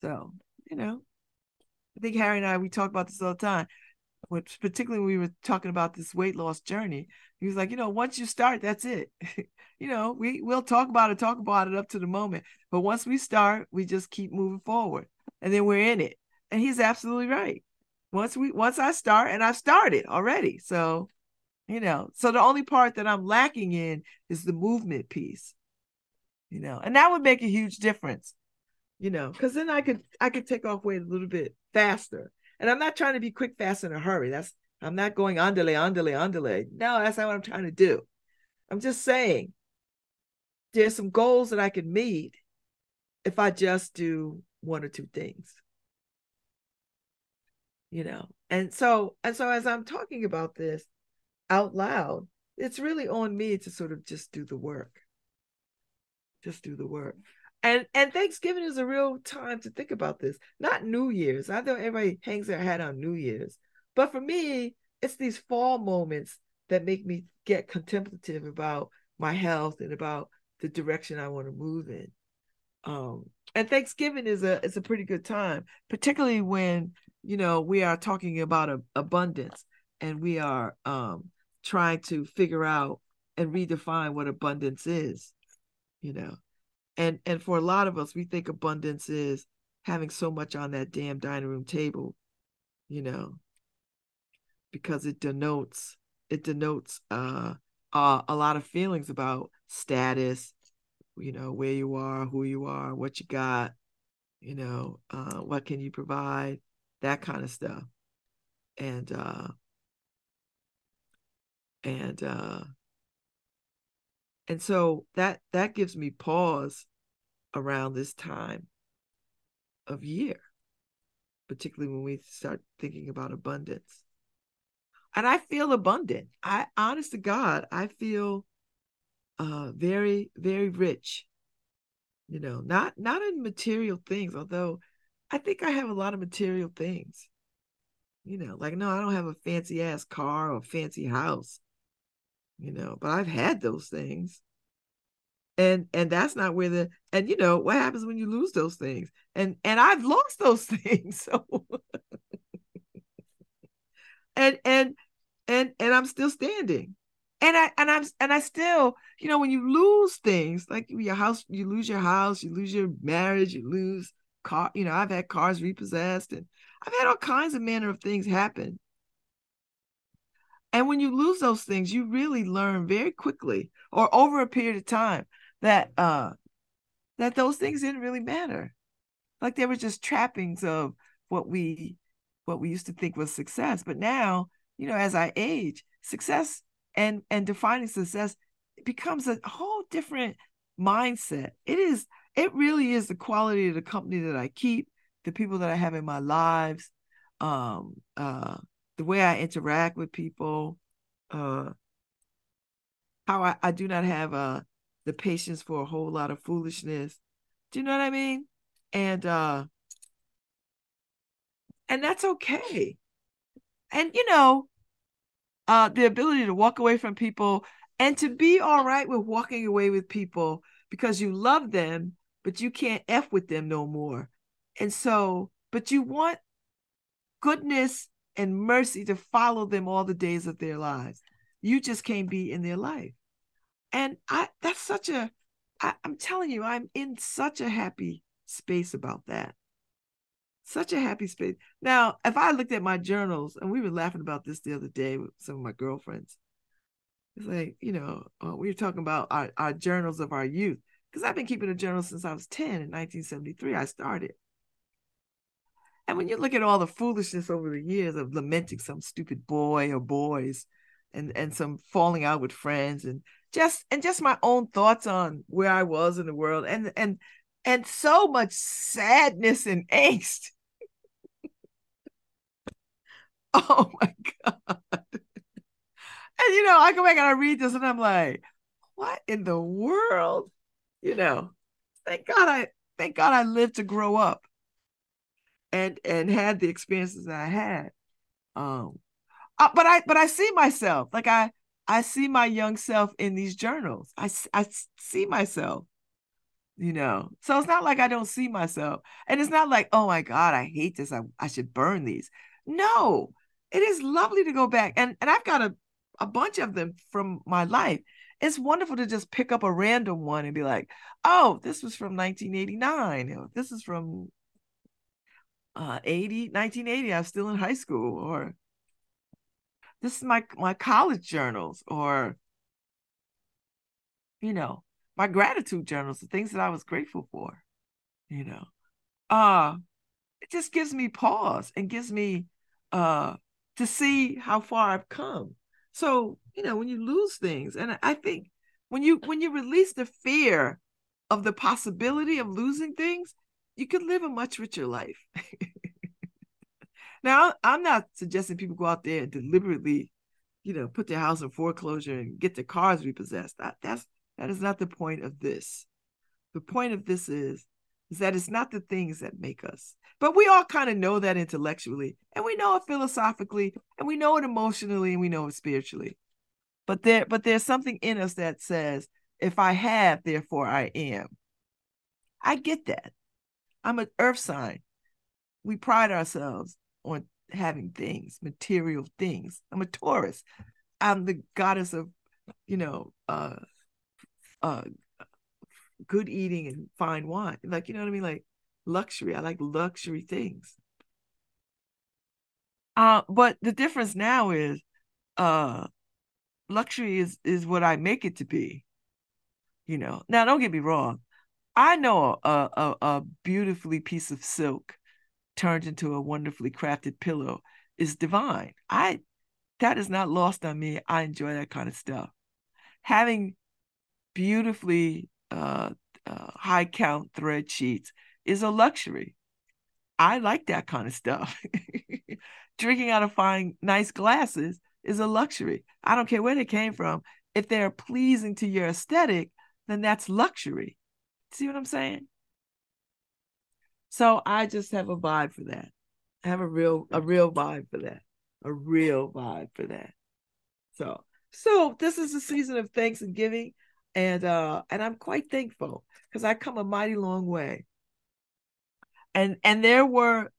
So, you know, I think Harry and I, we talk about this all the time, which particularly when we were talking about this weight loss journey. He was like, you know, once you start, that's it. You know, we, we'll talk about it, talk about it up to the moment. But once we start, we just keep moving forward. And then we're in it. And he's absolutely right. Once we, once I start, and I've started already. So, you know, so the only part that I'm lacking in is the movement piece, you know, and that would make a huge difference, you know, because then I could, I could take off weight a little bit faster. And I'm not trying to be quick, fast, in a hurry. That's, I'm not going andale, andale, andale. No, that's not what I'm trying to do. I'm just saying there's some goals that I could meet if I just do one or two things. You know, and so and so as I'm talking about this out loud, it's really on me to sort of just do the work. Just do the work. And and Thanksgiving is a real time to think about this. Not New Year's. I know everybody hangs their hat on New Year's. But for me, it's these fall moments that make me get contemplative about my health and about the direction I want to move in. Um, and Thanksgiving is a it's a pretty good time, particularly when, you know, we are talking about a, abundance, and we are um, trying to figure out and redefine what abundance is, you know. And and for a lot of us, we think abundance is having so much on that damn dining room table, you know, because it denotes it denotes uh, uh, a lot of feelings about status, you know, where you are, who you are, what you got, you know, uh, what can you provide, that kind of stuff. And, uh, and, uh, and so that, that gives me pause around this time of year, particularly when we start thinking about abundance. And I feel abundant. I, honest to God, I feel uh, very, very rich. You know, not not in material things, although I think I have a lot of material things. You know, like, no, I don't have a fancy ass car or fancy house, you know, but I've had those things. And and that's not where the, and you know, what happens when you lose those things? And and I've lost those things. So and and and and I'm still standing. And I and I'm and I still, you know, when you lose things, like your house, you lose your house, you lose your marriage, you lose car, you know, I've had cars repossessed and I've had all kinds of manner of things happen. And when you lose those things, you really learn very quickly or over a period of time that uh that those things didn't really matter. Like they were just trappings of what we what we used to think was success. But now, you know, as I age, success And and defining success becomes a whole different mindset. It is, it really is the quality of the company that I keep, the people that I have in my lives, um, uh, the way I interact with people, uh, how I, I do not have uh, the patience for a whole lot of foolishness. Do you know what I mean? And uh, and that's okay. And you know. Uh, the ability to walk away from people and to be all right with walking away with people because you love them, but you can't F with them no more. And so, but you want goodness and mercy to follow them all the days of their lives. You just can't be in their life. And I, that's such a, I, I'm telling you, I'm in such a happy space about that. Such a happy space. Now, if I looked at my journals, and we were laughing about this the other day with some of my girlfriends, it's like, you know, uh, we were talking about our, our journals of our youth, because I've been keeping a journal since I was ten in nineteen seventy-three. I started. And when you look at all the foolishness over the years of lamenting some stupid boy or boys and, and some falling out with friends and just and just my own thoughts on where I was in the world and and and so much sadness and angst. Oh my God. And you know, I go back and I read this and I'm like, what in the world? You know, thank God I thank God I lived to grow up and and had the experiences that I had. Um uh, but I but I see myself. Like I I see my young self in these journals. I I see myself. You know, so it's not like I don't see myself. And it's not like, oh my God, I hate this. I, I should burn these. No, it is lovely to go back. And and I've got a, a bunch of them from my life. It's wonderful to just pick up a random one and be like, oh, this was from nineteen eighty-nine. Or, this is from uh, nineteen eighty. I was still in high school. Or this is my, my college journals. Or, you know, my gratitude journals, the things that I was grateful for, you know, uh, it just gives me pause and gives me uh, to see how far I've come. So, you know, when you lose things, and I think when you when you release the fear of the possibility of losing things, you can live a much richer life. Now, I'm not suggesting people go out there and deliberately, you know, put their house in foreclosure and get their cars repossessed. That, that's That is not the point of this. The point of this is, is that it's not the things that make us. But we all kind of know that intellectually, and we know it philosophically, and we know it emotionally, and we know it spiritually. But there, but there's something in us that says, if I have, therefore I am. I get that. I'm an earth sign. We pride ourselves on having things, material things. I'm a Taurus. I'm the goddess of, you know, uh, Uh, good eating and fine wine. Like, you know what I mean? Like luxury. I like luxury things. Uh, but the difference now is uh, luxury is, is what I make it to be. You know, now don't get me wrong. I know a, a, a beautifully piece of silk turned into a wonderfully crafted pillow is divine. I, that is not lost on me. I enjoy that kind of stuff. Having beautifully uh, uh, high count thread sheets is a luxury. I like that kind of stuff. Drinking out of fine, nice glasses is a luxury. I don't care where they came from. If they're pleasing to your aesthetic, then that's luxury. See what I'm saying? So I just have a vibe for that. I have a real, a real vibe for that. A real vibe for that. So, so this is the season of thanks and giving. And, uh, and I'm quite thankful because I come a mighty long way. And, and there were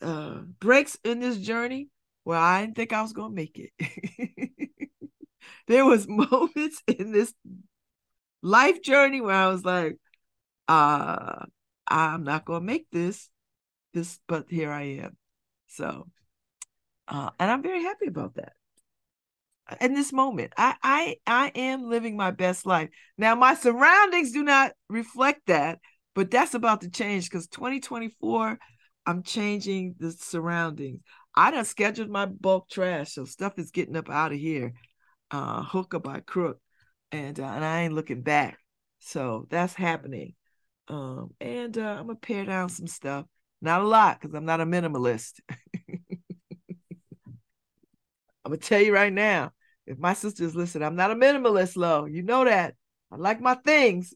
uh, breaks in this journey where I didn't think I was going to make it. There was moments in this life journey where I was like, uh, I'm not going to make this, this, but here I am. So, uh, and I'm very happy about that. In this moment, I, I, I am living my best life. Now, my surroundings do not reflect that, but that's about to change because twenty twenty-four, I'm changing the surroundings. I done scheduled my bulk trash, so stuff is getting up out of here, uh, hook or by crook, and uh, and I ain't looking back. So that's happening. Um, and uh, I'm going to pare down some stuff. Not a lot because I'm not a minimalist. I'm going to tell you right now, if my sisters listen, I'm not a minimalist, Lo. You know that. I like my things.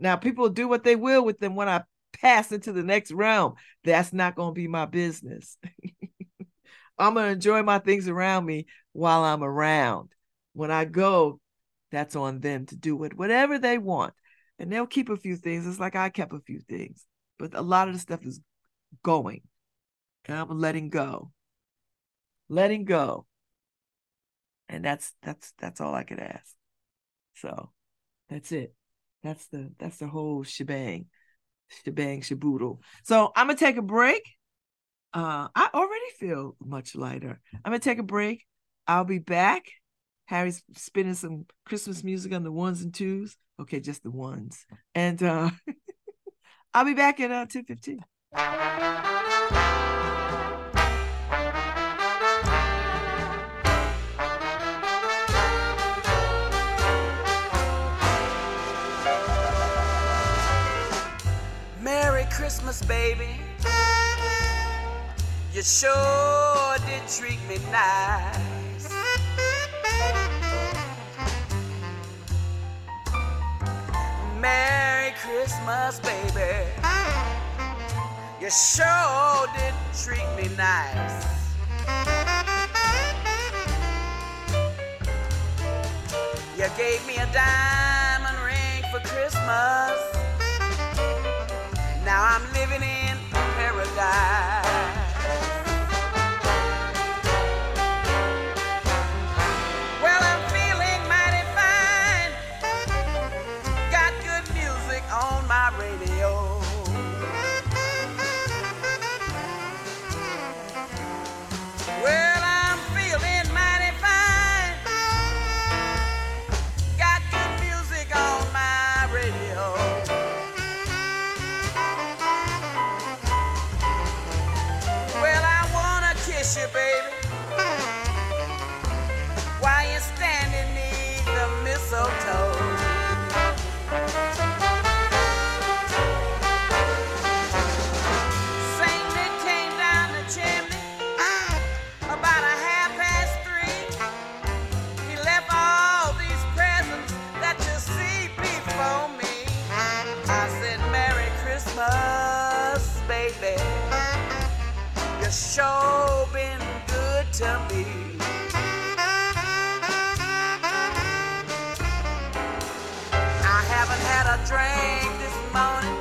Now, people do what they will with them when I pass into the next realm. That's not going to be my business. I'm going to enjoy my things around me while I'm around. When I go, that's on them to do it, whatever they want. And they'll keep a few things. It's like I kept a few things. But a lot of the stuff is going. And I'm letting go. Letting go. And that's that's that's all I could ask. So that's it. That's the that's the whole shebang. Shebang shaboodle. So I'm gonna take a break. Uh I already feel much lighter. I'm gonna take a break. I'll be back. Harry's spinning some Christmas music on the ones and twos. Okay, just the ones. And uh I'll be back at uh ten fifteen. Christmas, baby, you sure did treat me nice. Merry Christmas, baby, you sure did treat me nice. You gave me a diamond ring for Christmas. Now I'm living in paradise. Well, I'm feeling mighty fine. Got good music on my radio. Well, I'm feeling mighty fine. Got good music on my radio. You, baby, while you stand beneath the mistletoe. Saint Nick came down the chimney about a half past three. He left all these presents that you see before me. I said, Merry Christmas, baby. You sure been good to me. I haven't had a drink this morning,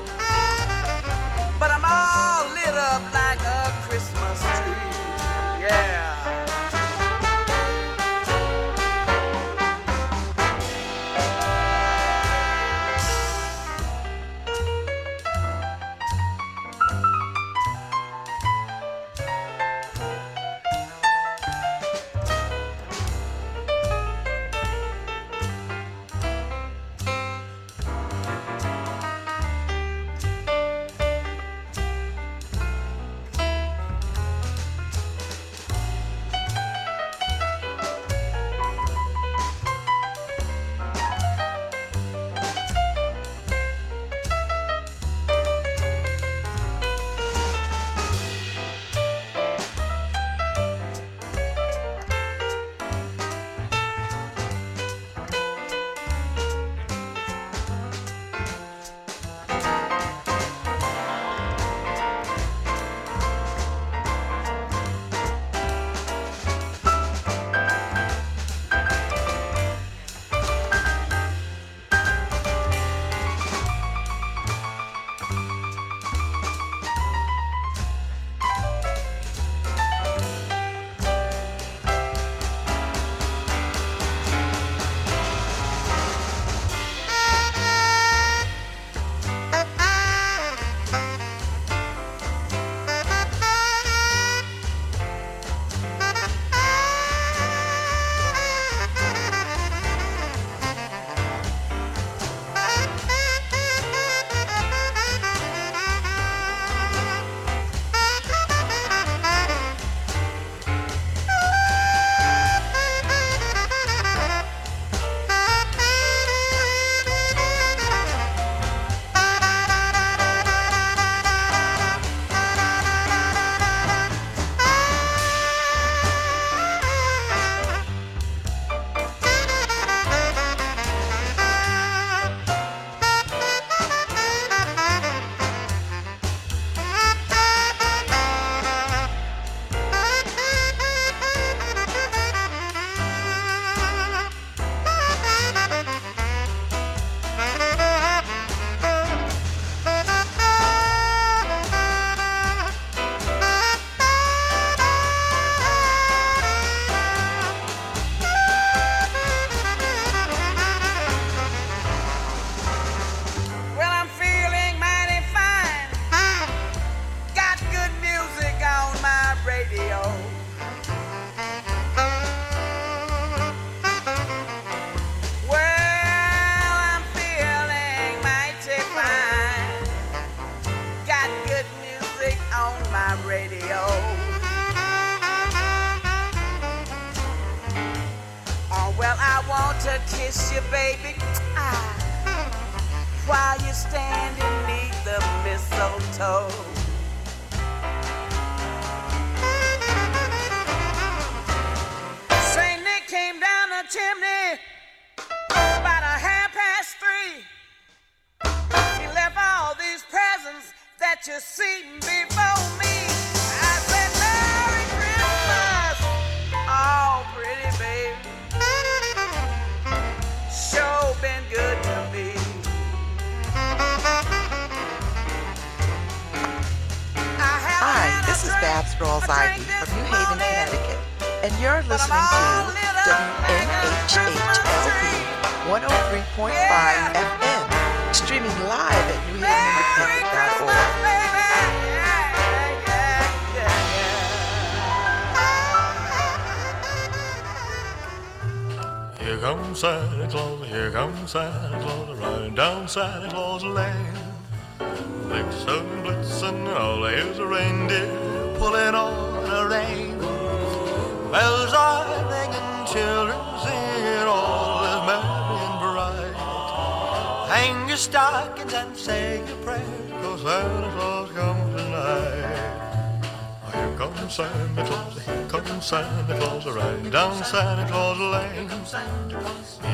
but I'm all lit up like a Christmas tree. Yeah. kiss you, baby, ah, while you stand beneath the mistletoe. Saint Nick came down the chimney about a half past three. He left all these presents that you're seeing before me. I said, Merry Christmas, oh pretty baby. Sure been good to me. Hi, this is Babs Rawls-Ivy from New Haven, Connecticut, and you're listening to W N H H L P one oh three point five F M, streaming live at new haven independent dot org. Here comes Santa Claus, here comes Santa Claus, riding down Santa Claus Lane. Blitzen, blitzen, all here's a reindeer pulling on the rein. Bells are ringing, children singing, all is merry and bright. Hang your stockings and say your prayers, 'cause Santa Claus comes tonight. Here comes Santa Claus, here comes Santa Claus, riding down Santa Claus Lane.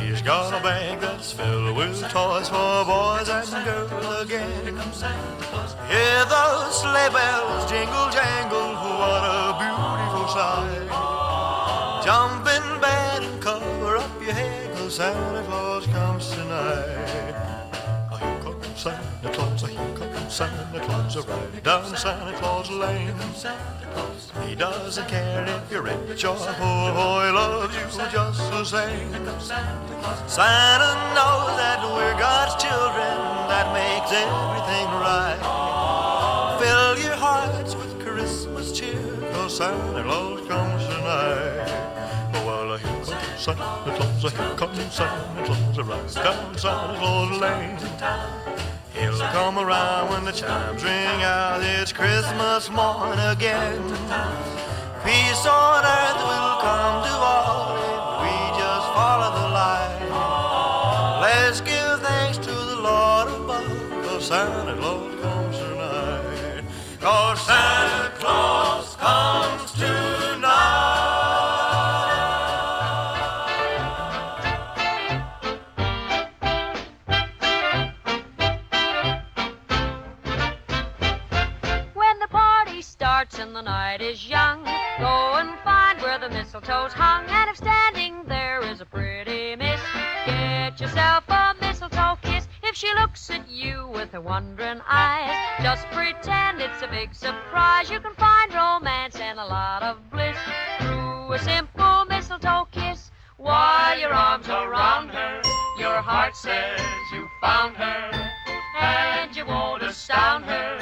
He's got a bag that's filled with toys for boys and girls again. Hear those sleigh bells jingle jangle, what a beautiful sight. Jump in bed and cover up your head, 'cause Santa Claus comes tonight. Here comes Santa Claus, here comes Santa Claus, riding down Santa Claus Lane. He doesn't care if you're rich or poor, boy, he loves you just the same. Santa knows that we're God's children, that makes everything right. Fill your hearts with Christmas cheer, 'cause Santa Claus comes tonight. Oh, well, here comes Santa Claus, here comes Santa Claus, right down Santa Claus Lane. He'll come around when the chimes ring out, it's Christmas morn again. Peace on earth will come to all if we just follow the light. Let's give thanks to the Lord above, 'cause Santa Claus comes tonight. 'Cause Santa Claus comes tonight. And the night is young, go and find where the mistletoe's hung, and if standing there is a pretty miss, get yourself a mistletoe kiss. If she looks at you with her wondering eyes, just pretend it's a big surprise. You can find romance and a lot of bliss through a simple mistletoe kiss. While your arms are around her, your heart says you found her, and you won't astound her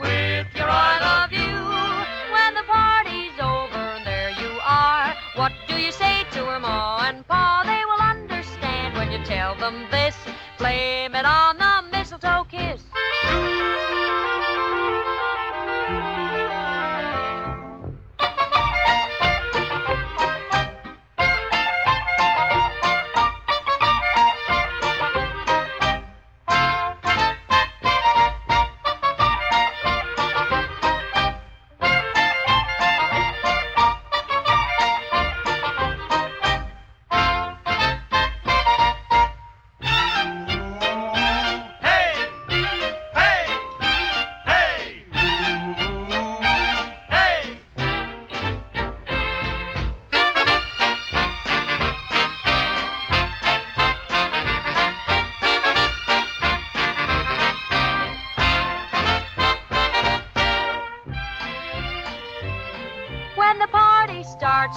with your I love you. When the party's over and there you are, what do you say to her ma and pa? They will understand when you tell them this. Blame it on the mistletoe kiss.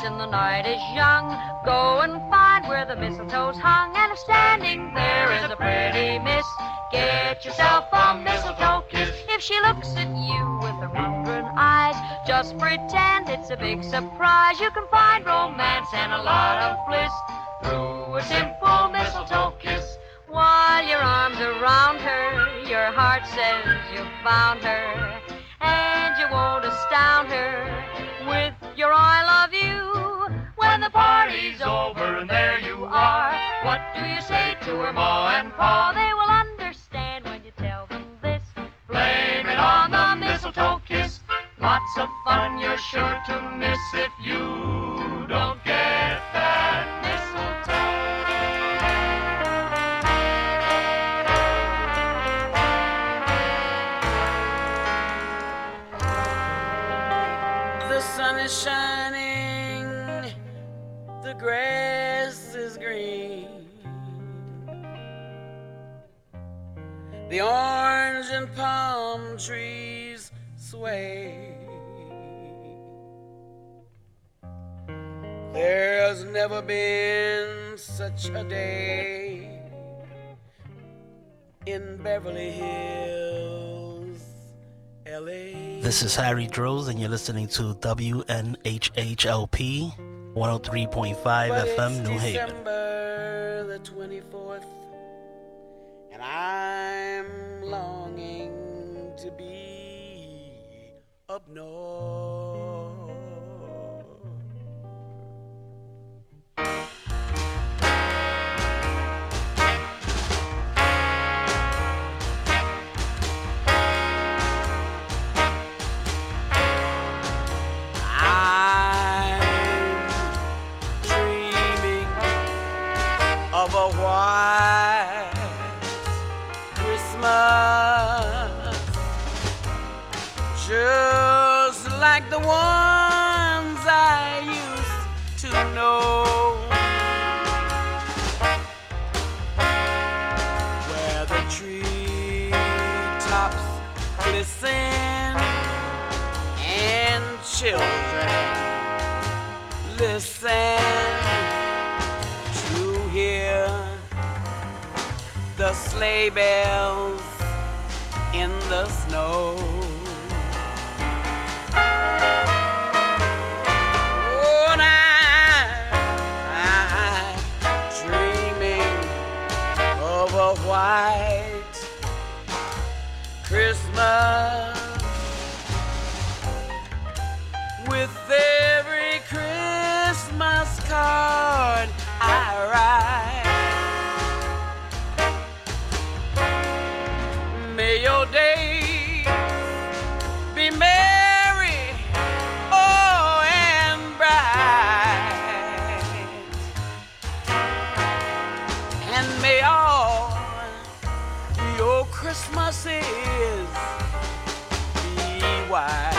And the night is young, go and find where the mistletoe's hung, and if standing there is a pretty miss, get yourself a mistletoe kiss. If she looks at you with her wondering eyes, just pretend it's a big surprise. You can find romance and a lot of bliss through a simple mistletoe kiss. While your arms around her, your heart says you found her, and you won't astound her with your I love you. When the party's over and there you are, what you say to her Ma and Pa? They will understand when you tell them this. Blame it on the mistletoe kiss. Lots of fun you're sure to miss if you don't get that mistletoe. The sun is shining, the grass is green, the orange and palm trees sway. There's never been such a day in Beverly Hills, L A. This is Harry Droz, and you're listening to W N H H L P one oh three point five but F M, New Haven. December the twenty-fourth, and I'm longing to be up north. Just like the ones I used to know, where the tree tops glisten and children listen to hear the sleigh bells in the snow. Oh, and I, I'm dreaming of a white Christmas. With every Christmas card I write, may your days be merry, oh, and bright, and may all your Christmases be white.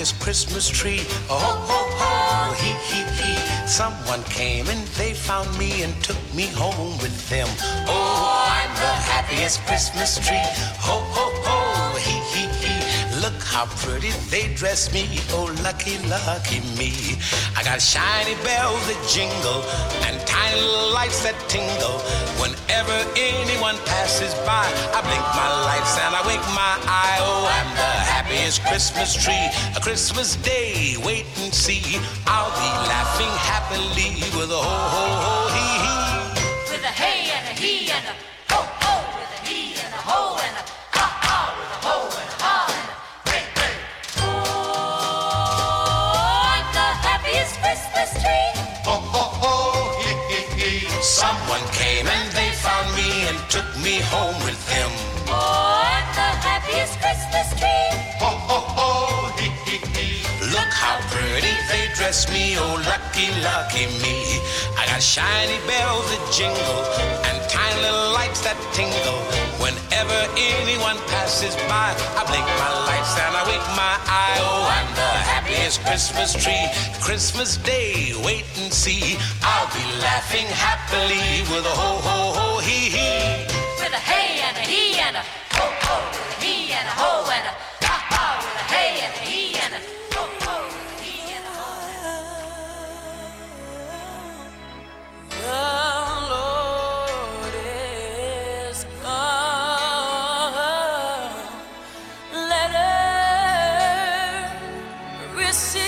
his Christmas tree. Oh, ho, ho, he, he, he. Someone came and they found me and took me home with them. Oh, I'm the happiest Christmas tree. Ho, ho, ho, he, he, he. Look how pretty they dress me. Oh, lucky, lucky me. I got shiny bells that jingle and tiny little lights that tingle. Whenever anyone passes by, I blink my lights and I wink my eye. Oh, I'm the happiest Christmas tree. A Christmas day, wait and see. I'll be laughing happily with a ho, ho, ho, hee, hee. With a hey and a he and a ho, ho. With a he and a ho and a ha, ha. With a ho and a ha and a hey, hey. Oh, I'm the happiest Christmas tree. Ho, ho, ho, hee, hee, hee. Someone came and they found me and took me home with them. Oh, I'm the happiest Christmas tree. Ho, ho, ho, hee, hee, hee. Look how pretty they dress me. Oh, lucky, lucky me. I got shiny bells that jingle and tiny little lights that tingle. Whenever anyone passes by, I blink my lights and I wink my eye. Oh, I'm the happiest Christmas tree. Christmas day, wait and see. I'll be laughing happily with a ho, ho, ho, hee, hee. With a hey and a he and a ho, ho. With a he and a ho and a ha, ha. With a hey and a he and a ho, ho. With a he and a ho and a the Lord is come. Let her receive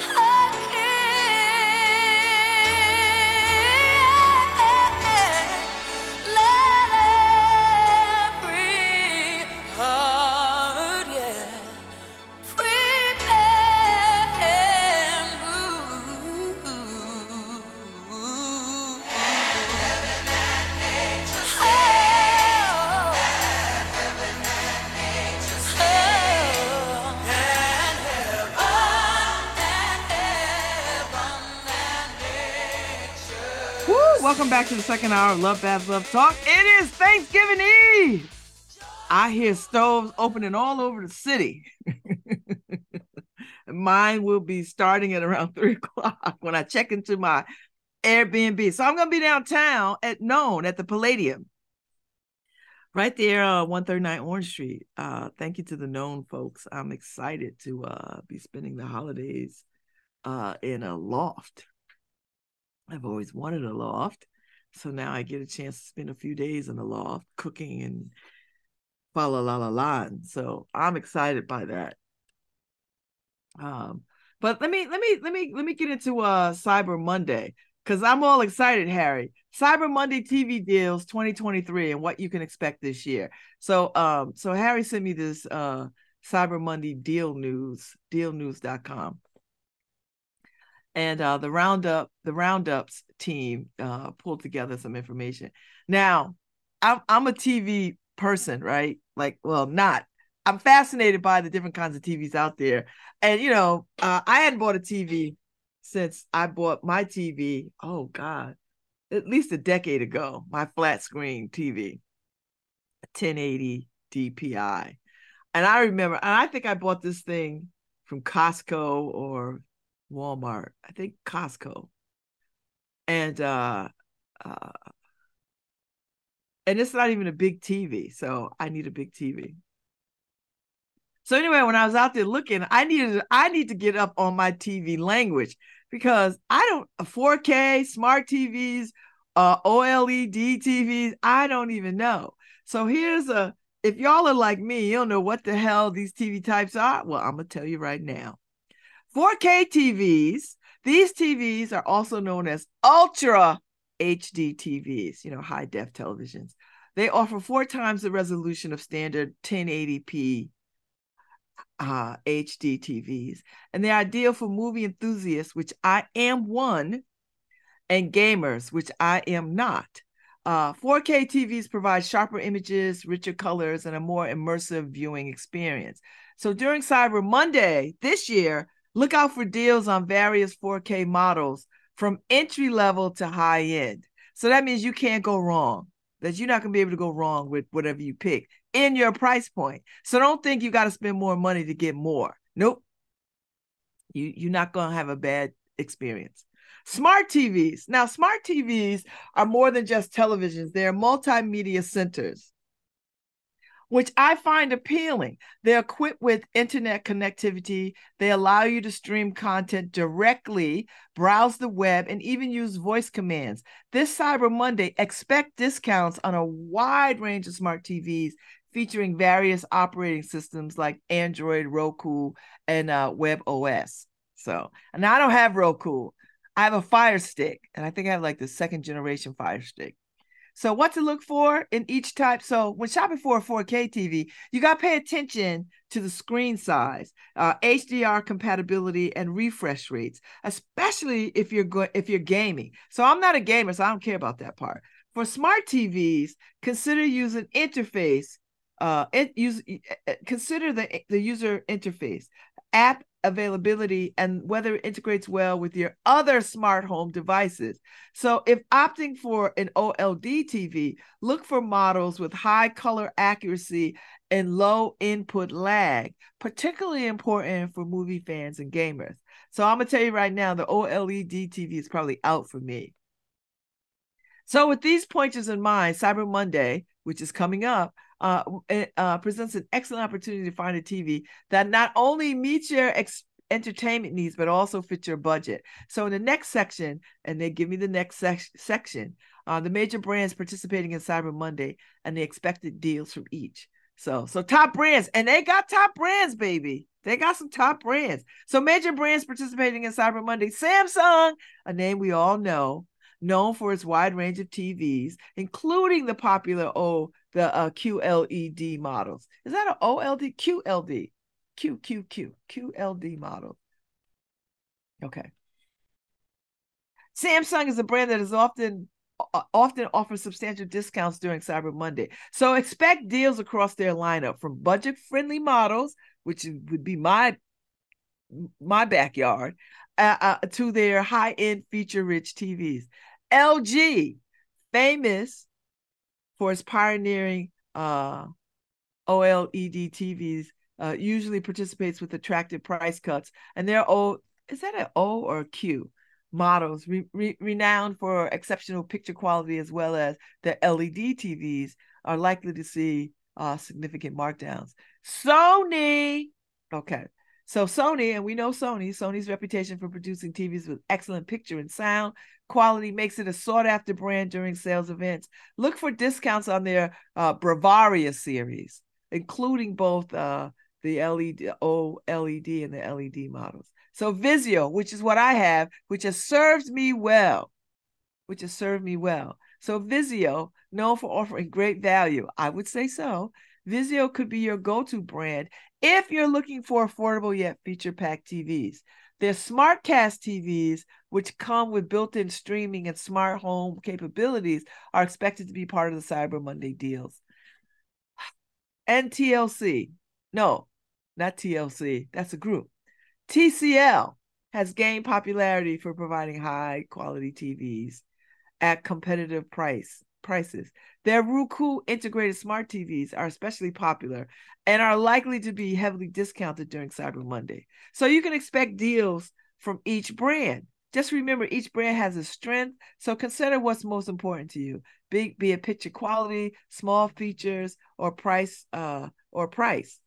her King. Let every heart, yeah, free and blue. Oh. Oh. Woo! Welcome back to the second hour of Love Babs Love Talk. It is Thanksgiving Eve. I hear stoves opening all over the city. Mine will be starting at around three o'clock when I check into my Airbnb. So I'm going to be downtown at Known at the Palladium. Right there, uh, one thirty-nine Orange Street. Uh, thank you to the Known folks. I'm excited to uh, be spending the holidays uh, in a loft. I've always wanted a loft. So now I get a chance to spend a few days in the loft cooking and fa la la la la. So I'm excited by that. Um, but let me let me let me let me get into uh Cyber Monday, because I'm all excited, Harry. Cyber Monday T V deals twenty twenty-three and what you can expect this year. So um so Harry sent me this uh Cyber Monday deal news, deal news dot com. And uh, the roundup, the roundups team uh, pulled together some information. Now, I'm, I'm a T V person, right? Like, well, not. I'm fascinated by the different kinds of T Vs out there. And you know, uh, I hadn't bought a T V since I bought my T V. Oh God, at least a decade ago. My flat screen T V, ten eighty D P I, and I remember. And I think I bought this thing from Costco or Walmart, I think Costco, and uh, uh, and it's not even a big T V, so I need a big T V. So anyway, when I was out there looking, I needed I need to get up on my T V language, because I don't four K smart T Vs, uh, OLED T Vs, I don't even know. So here's a if y'all are like me, you don't know what the hell these T V types are. Well, I'm gonna tell you right now. four K T Vs, these T Vs are also known as Ultra H D T Vs, you know, high-def televisions. They offer four times the resolution of standard ten eighty p uh, H D T Vs, and they're ideal for movie enthusiasts, which I am one, and gamers, which I am not. Uh, four K T Vs provide sharper images, richer colors, and a more immersive viewing experience. So during Cyber Monday this year, look out for deals on various four K models from entry level to high end. So that means you can't go wrong. that you're not going to be able to go wrong with whatever you pick in your price point. So don't think you got to spend more money to get more. Nope. You, you're not going to have a bad experience. Smart T Vs. Now, smart T Vs are more than just televisions. They're multimedia centers, which I find appealing. They're equipped with internet connectivity. They allow you to stream content directly, browse the web, and even use voice commands. This Cyber Monday, expect discounts on a wide range of smart T Vs featuring various operating systems like Android, Roku, and uh, WebOS. So, and I don't have Roku. I have a Fire Stick, and I think I have like the second generation Fire Stick. So what to look for in each type. So when shopping for a four K T V, you got to pay attention to the screen size, uh, H D R compatibility, and refresh rates, especially if you're go- if you're gaming. So I'm not a gamer, so I don't care about that part. For smart T Vs, consider using interface. Uh, it use consider the the user interface, app availability, and whether it integrates well with your other smart home devices. So if opting for an O L E D T V, look for models with high color accuracy and low input lag, particularly important for movie fans and gamers. So I'm gonna tell you right now, the O L E D T V is probably out for me. So with these pointers in mind, Cyber Monday, which is coming up, Uh, it uh, presents an excellent opportunity to find a T V that not only meets your ex- entertainment needs, but also fits your budget. So in the next section, and they give me the next sec- section, uh, the major brands participating in Cyber Monday and the expected deals from each. So, so top brands, and they got top brands, baby. They got some top brands. So major brands participating in Cyber Monday: Samsung, a name we all know, known for its wide range of T Vs, including the popular O the uh, Q L E D models. Is that an O L E D? Q L E D. Q Q Q. Q L E D model. Okay. Samsung is a brand that is often often offers substantial discounts during Cyber Monday. So expect deals across their lineup, from budget-friendly models, which would be my my backyard, uh, uh, to their high-end feature-rich T Vs. L G, famous for its pioneering uh, O L E D T Vs, uh, usually participates with attractive price cuts. And their O, is that an O or a Q? Models, re, re, renowned for exceptional picture quality, as well as their L E D T Vs, are likely to see uh, significant markdowns. Sony, okay. So Sony, and we know Sony, Sony's reputation for producing T Vs with excellent picture and sound quality makes it a sought-after brand during sales events. Look for discounts on their uh, Bavaria series, including both uh, the L E D, O L E D, and the L E D models. So Vizio, which is what I have, which has served me well, which has served me well. So Vizio, known for offering great value, I would say so. Vizio could be your go-to brand if you're looking for affordable yet feature-packed T Vs. Their SmartCast T Vs, which come with built-in streaming and smart home capabilities, are expected to be part of the Cyber Monday deals. And T L C. No, not T L C. That's a group. T C L has gained popularity for providing high-quality T Vs at competitive price. prices. Their Roku integrated smart T Vs are especially popular and are likely to be heavily discounted during Cyber Monday. So you can expect deals from each brand. Just remember, each brand has a strength, so consider what's most important to you, be, be it picture quality, small features, or price. Uh, or price.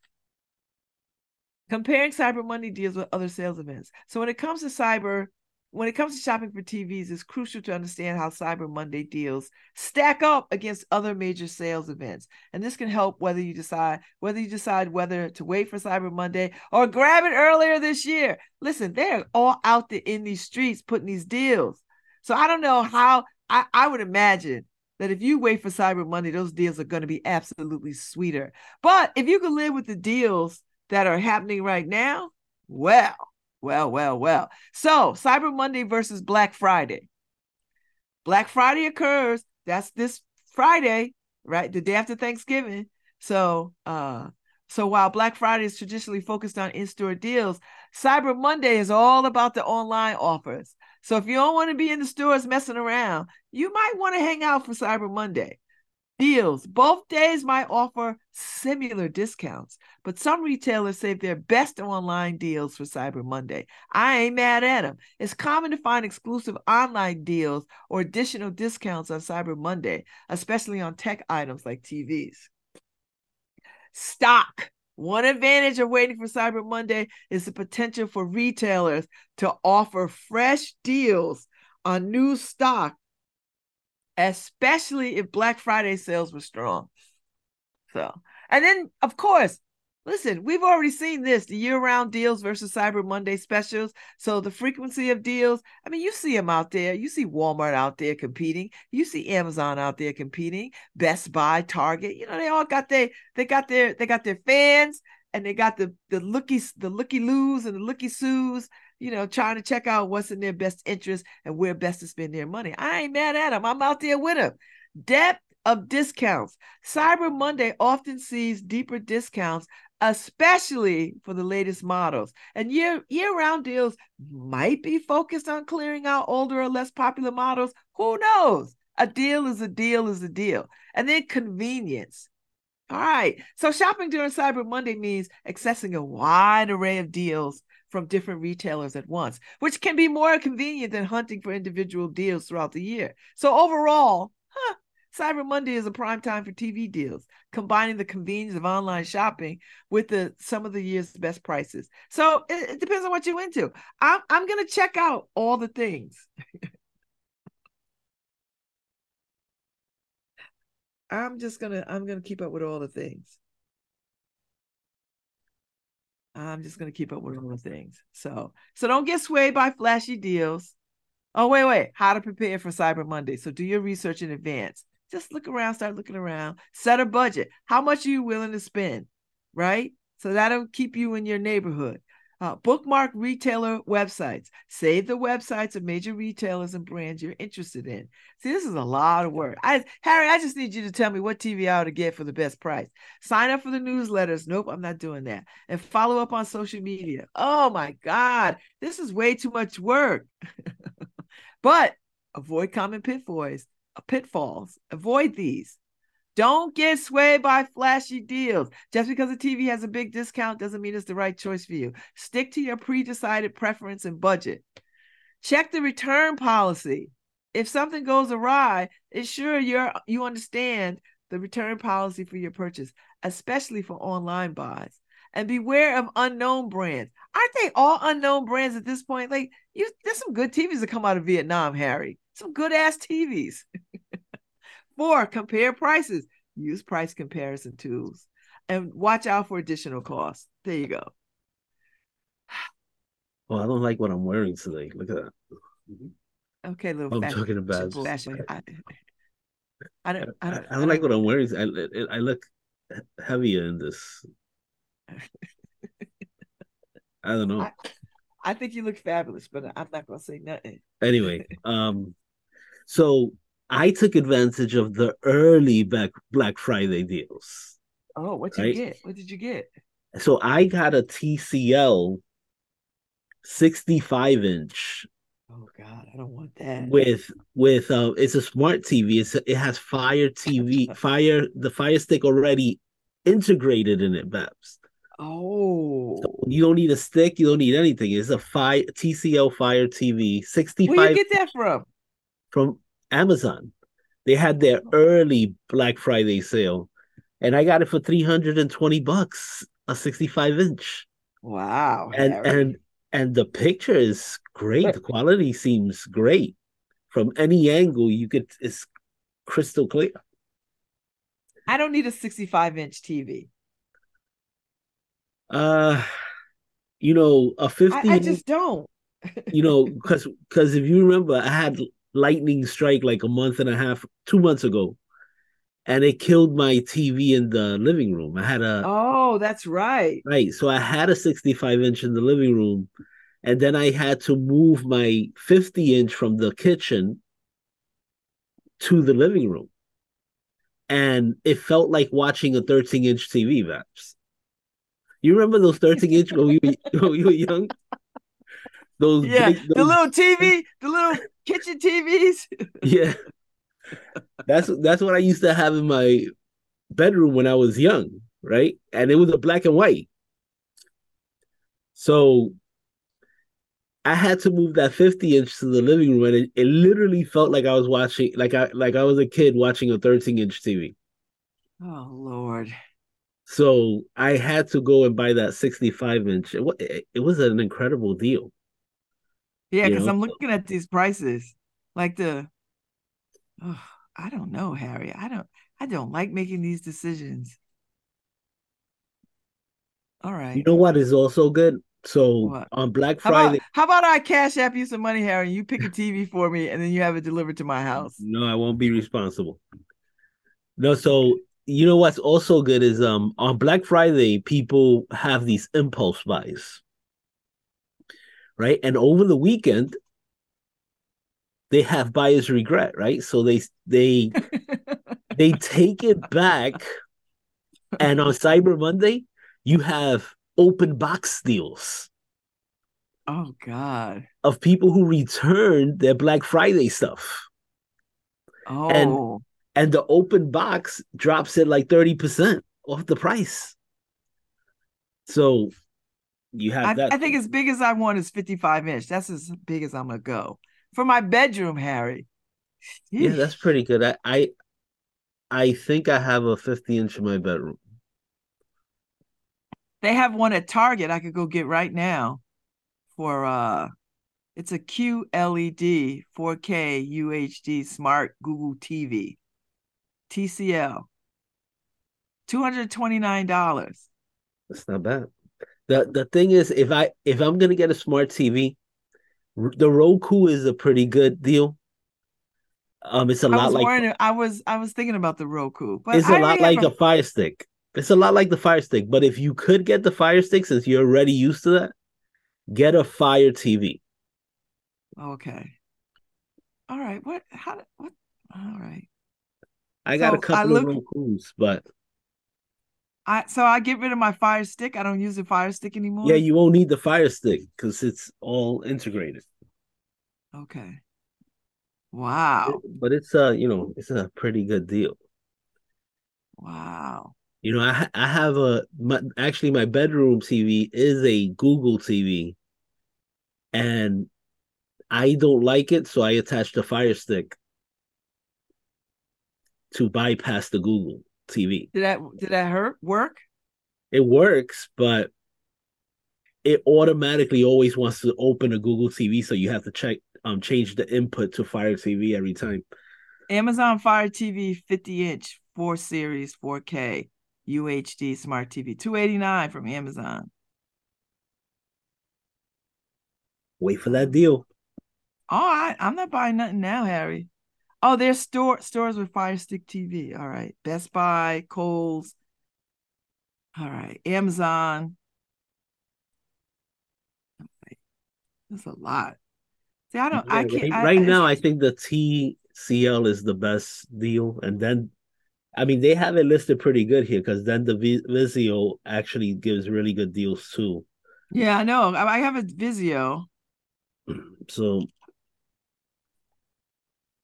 Comparing Cyber Monday deals with other sales events. So when it comes to Cyber When it comes to shopping for T Vs, it's crucial to understand how Cyber Monday deals stack up against other major sales events. And this can help whether you decide whether you decide whether to wait for Cyber Monday or grab it earlier this year. Listen, they're all out there in these streets putting these deals. So I don't know how, I, I would imagine that if you wait for Cyber Monday, those deals are going to be absolutely sweeter. But if you can live with the deals that are happening right now, well, Well, well, well. So Cyber Monday versus Black Friday. Black Friday occurs. That's this Friday, right? The day after Thanksgiving. So uh, so while Black Friday is traditionally focused on in-store deals, Cyber Monday is all about the online offers. So if you don't want to be in the stores messing around, you might want to hang out for Cyber Monday. deals. Both days might offer similar discounts, but some retailers save their best online deals for Cyber Monday. I ain't mad at them. It's common to find exclusive online deals or additional discounts on Cyber Monday, especially on tech items like T Vs. Stock. One advantage of waiting for Cyber Monday is the potential for retailers to offer fresh deals on new stock, especially if Black Friday sales were strong. So, and then, of course, listen, we've already seen this, the year-round deals versus Cyber Monday specials. So the frequency of deals, I mean, you see them out there. You see Walmart out there competing. You see Amazon out there competing. Best Buy, Target, you know, they all got their, they got their, they got their fans, and they got the the looky, the looky-loos and the looky-soos, you know, trying to check out what's in their best interest and where best to spend their money. I ain't mad at them. I'm out there with them. Depth of discounts. Cyber Monday often sees deeper discounts, especially for the latest models. And year, year-round deals might be focused on clearing out older or less popular models. Who knows? A deal is a deal is a deal. And then convenience. All right. So shopping during Cyber Monday means accessing a wide array of deals from different retailers at once, which can be more convenient than hunting for individual deals throughout the year. So overall, huh, Cyber Monday is a prime time for T V deals, combining the convenience of online shopping with the some of the year's best prices. So it, it depends on what you're into. I'm, I'm going to check out all the things. I'm just going to, I'm going to keep up with all the things. I'm just going to keep up with all the things. So, so don't get swayed by flashy deals. Oh, wait, wait. How to prepare for Cyber Monday. So do your research in advance. Just look around, start looking around, set a budget. How much are you willing to spend? Right? So that'll keep you in your neighborhood. Uh, bookmark retailer websites. Save the websites of major retailers and brands you're interested in. See, this is a lot of work. I, Harry, I just need you to tell me what T V I ought to get for the best price. Sign up for the newsletters. Nope, I'm not doing that. And follow up on social media. Oh my God, this is way too much work. But avoid common pitfalls. Pitfalls. Avoid these. Don't get swayed by flashy deals. Just because a T V has a big discount doesn't mean it's the right choice for you. Stick to your pre-decided preference and budget. Check the return policy. If something goes awry, ensure you're, you understand the return policy for your purchase, especially for online buys. And beware of unknown brands. Aren't they all unknown brands at this point? Like, you, there's some good T Vs that come out of Vietnam, Harry. Some good-ass T Vs. Four, compare prices. Use price comparison tools and watch out for additional costs. There you go. Well, I don't like what I'm wearing today. Look at that. Okay, little. I'm fashion, talking about fashion. I, I, don't, I, don't, I, don't I don't like what I'm wearing. I, I look heavier in this. I don't know. I, I think you look fabulous, but I'm not going to say nothing. Anyway, um, so. I took advantage of the early back Black Friday deals. Oh, what did right? you get? What did you get? So I got a T C L sixty-five inch. Oh God, I don't want that. With with uh, it's a smart T V. It's a, it has Fire T V, Fire the Fire Stick already integrated in it, Babs. Oh, so you don't need a stick. You don't need anything. It's a Fire T C L Fire T V sixty-five. Where you get that from? From Amazon. They had their early Black Friday sale, and I got it for three hundred twenty bucks, a sixty-five inch. Wow. And Harry. and and the picture is great. The quality seems great. From any angle you could, it's crystal clear. I don't need a sixty-five inch T V. Uh you know, a fifty I, I just don't. You know, because because if you remember, I had lightning strike like a month and a half, two months ago, and it killed my T V in the living room. I had a oh, that's right, right. So I had a sixty-five inch in the living room, and then I had to move my fifty inch from the kitchen to the living room, and it felt like watching a thirteen inch T V. Babs, you remember those thirteen inch when you were, when you were young? Those yeah, big, those... the little T V, the little kitchen T Vs. Yeah. That's that's what I used to have in my bedroom when I was young, right? And it was a black and white. So I had to move that fifty inch to the living room, and it, it literally felt like I was watching, like I like I was a kid watching a thirteen inch T V. Oh Lord! So I had to go and buy that sixty-five inch. It, it, it was an incredible deal. Yeah, because I'm looking at these prices, like the. Oh, I don't know, Harry. I don't. I don't like making these decisions. All right. You know what is also good? So what? On Black Friday, how about, how about I cash app you some money, Harry? And you pick a T V for me, and then you have it delivered to my house. No, I won't be responsible. No, so you know what's also good is um on Black Friday people have these impulse buys, right? And over the weekend they have buyer's regret, right? So they they they take it back, and on Cyber Monday you have open box deals. Oh God! Of people who returned their Black Friday stuff. Oh, and, and the open box drops it like thirty percent off the price. So you have I, that. I think as big as I want is fifty-five inch. That's as big as I'm gonna go for my bedroom, Harry. Yeah, that's pretty good. I I, I think I have a fifty inch in my bedroom. They have one at Target I could go get right now for, uh, it's a Q L E D four K U H D smart Google T V, T C L, two hundred twenty-nine dollars. That's not bad. The The thing is, if, I, if I'm going to get a smart T V, the Roku is a pretty good deal. Um, It's a I lot was like... Warning, I, was, I was thinking about the Roku. But it's a I lot like a-, a Fire Stick. It's a lot like the Fire Stick, but if you could get the Fire Stick, since you're already used to that, get a Fire T V. Okay. All right. What? How? What? All right. I got so a couple look, of Roku's, but I so I get rid of my Fire Stick. I don't use the Fire Stick anymore. Yeah, you won't need the Fire Stick because it's all integrated. Okay. Wow. But it's a you know it's a pretty good deal. Wow. You know, I I have a my, actually my bedroom T V is a Google T V, and I don't like it, so I attached the Fire Stick to bypass the Google T V. Did that did that hurt work? It works, but it automatically always wants to open a Google T V, so you have to check um change the input to Fire T V every time. Amazon Fire T V fifty inch four series four K. U H D Smart T V, two hundred eighty-nine dollars from Amazon. Wait for that deal. All right. I'm not buying nothing now, Harry. Oh, there's store, stores with Fire Stick T V. All right. Best Buy, Kohl's. All right. Amazon. All right. That's a lot. See, I don't, yeah, I can't. Right, right I, now, I, I think the T C L is the best deal. And then I mean, they have it listed pretty good here because then the Vizio actually gives really good deals too. Yeah, I know. I have a Vizio. So,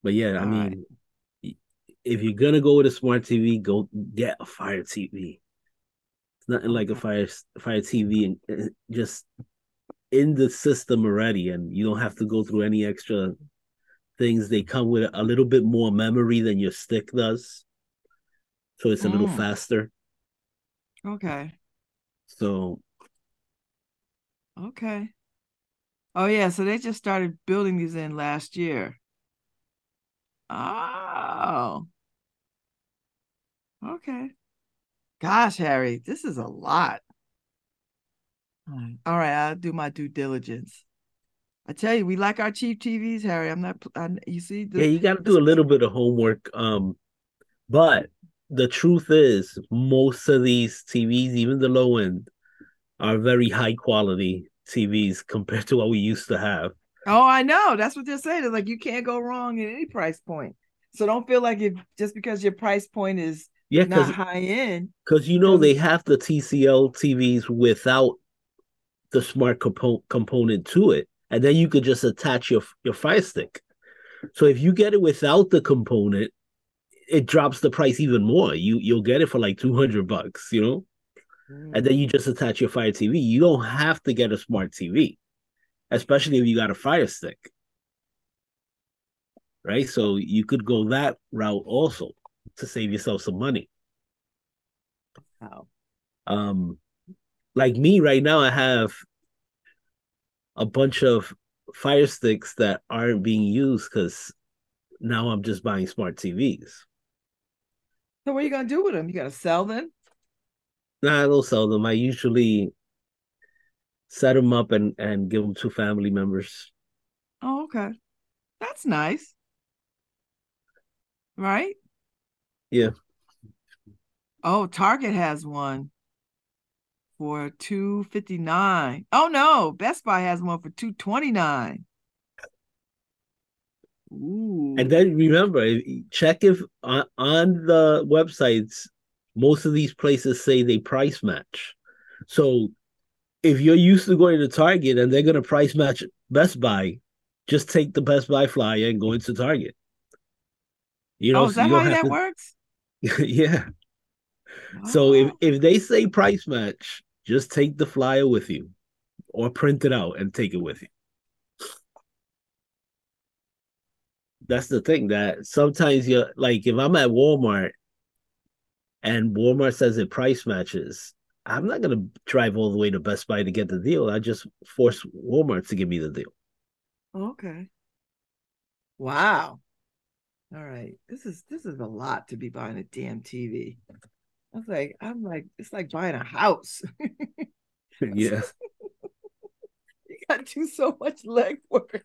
but yeah, I All mean, right. If you're going to go with a smart T V, go get a Fire T V. It's nothing like a Fire Fire T V and just in the system already, and you don't have to go through any extra things. They come with a little bit more memory than your stick does. So it's a little mm. faster. Okay. So. Okay. Oh, yeah. So they just started building these in last year. Oh. Okay. Gosh, Harry, this is a lot. All right. All right. I'll do my due diligence. I tell you, we like our cheap T Vs, Harry. I'm not, I, you see. The, yeah, you got to do a little bit of homework. Um, but. The truth is, most of these T Vs, even the low end, are very high quality T Vs compared to what we used to have. Oh, I know. That's what they're saying. It's like you can't go wrong at any price point. So don't feel like if just because your price point is yeah, not high end. Because you know they have the T C L T Vs without the smart compo- component to it. And then you could just attach your, your Fire Stick. So if you get it without the component, it drops the price even more. You you'll get it for like two hundred bucks, you know, mm. and then you just attach your Fire T V. You don't have to get a smart T V, especially if you got a Fire Stick, right? So you could go that route also to save yourself some money. Wow. Um, like me right now, I have a bunch of Fire Sticks that aren't being used because now I'm just buying smart T Vs. So what are you going to do with them? You got to sell them? No, nah, I don't sell them. I usually set them up and, and give them to family members. Oh, okay. That's nice. Right? Yeah. Oh, Target has one for two fifty-nine. Oh, no. Best Buy has one for two twenty-nine. Ooh. And then remember, check if on, on the websites, most of these places say they price match. So if you're used to going to Target and they're going to price match Best Buy, just take the Best Buy flyer and go into Target. You know, oh, is that so how that to... works? Yeah. Wow. So if, if they say price match, just take the flyer with you or print it out and take it with you. That's the thing, that sometimes you're like, if I'm at Walmart and Walmart says it price matches, I'm not going to drive all the way to Best Buy to get the deal. I just force Walmart to give me the deal. Okay. Wow. All right. This is this is a lot to be buying a damn T V. I was like, I'm like, it's like buying a house. Yeah. You got to do so much legwork.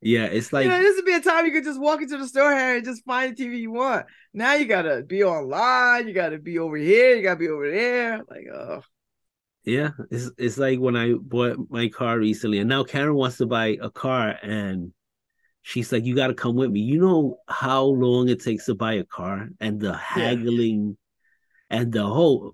Yeah, it's like, you know, this would be a time you could just walk into the store, Harry, and just find the T V you want. Now you gotta be online, you gotta be over here, you gotta be over there. Like, oh, yeah, it's it's like when I bought my car recently, and now Karen wants to buy a car, and she's like, "You gotta come with me." You know how long it takes to buy a car, and the haggling, yeah. and the whole.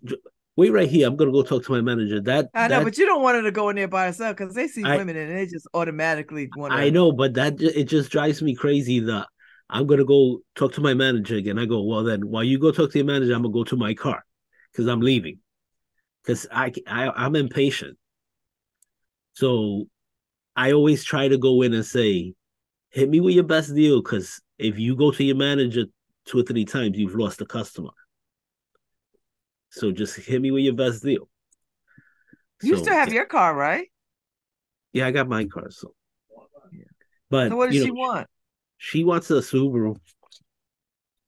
Wait right here. I'm gonna go talk to my manager. That I know, that, but you don't want her to go in there by herself because they see I, women and they just automatically want. To... I know, but that it just drives me crazy. That I'm gonna go talk to my manager again. I go, well, then while you go talk to your manager, I'm gonna go to my car because I'm leaving. Because I, I I'm impatient, so I always try to go in and say, "Hit me with your best deal." Because if you go to your manager two or three times, you've lost a customer. So just hit me with your best deal. You so, still have your car, right? Yeah, I got my car. So, yeah. but so what does she know, want? She wants a Subaru.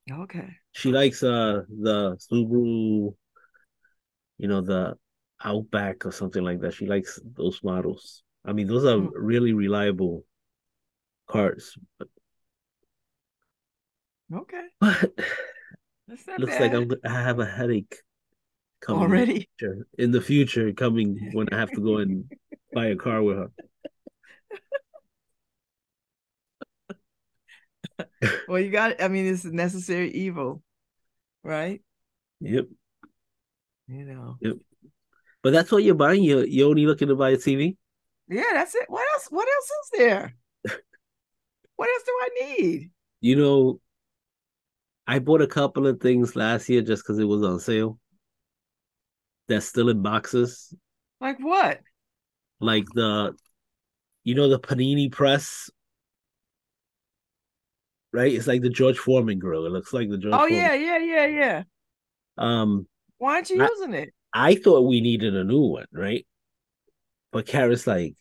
Okay. She likes uh the Subaru, you know, the Outback or something like that. She likes those models. I mean, those are mm. really reliable cars. But... Okay. But That's not looks bad. like I'm, I have a headache. Coming already in the, future, in the future coming when I have to go and buy a car with her. Well, you got it. I mean, it's a necessary evil, right? Yep. You know. Yep. But that's what you're buying. You you're only looking to buy a T V. Yeah, that's it. What else? What else is there? What else do I need? You know, I bought a couple of things last year just because it was on sale. That's still in boxes. Like what? Like the, you know, the panini press, right? It's like the George Foreman grill. It looks like the George Oh, Foreman. yeah, yeah, yeah, yeah. Um, Why aren't you I, using it? I thought we needed a new one, right? But Kara's like,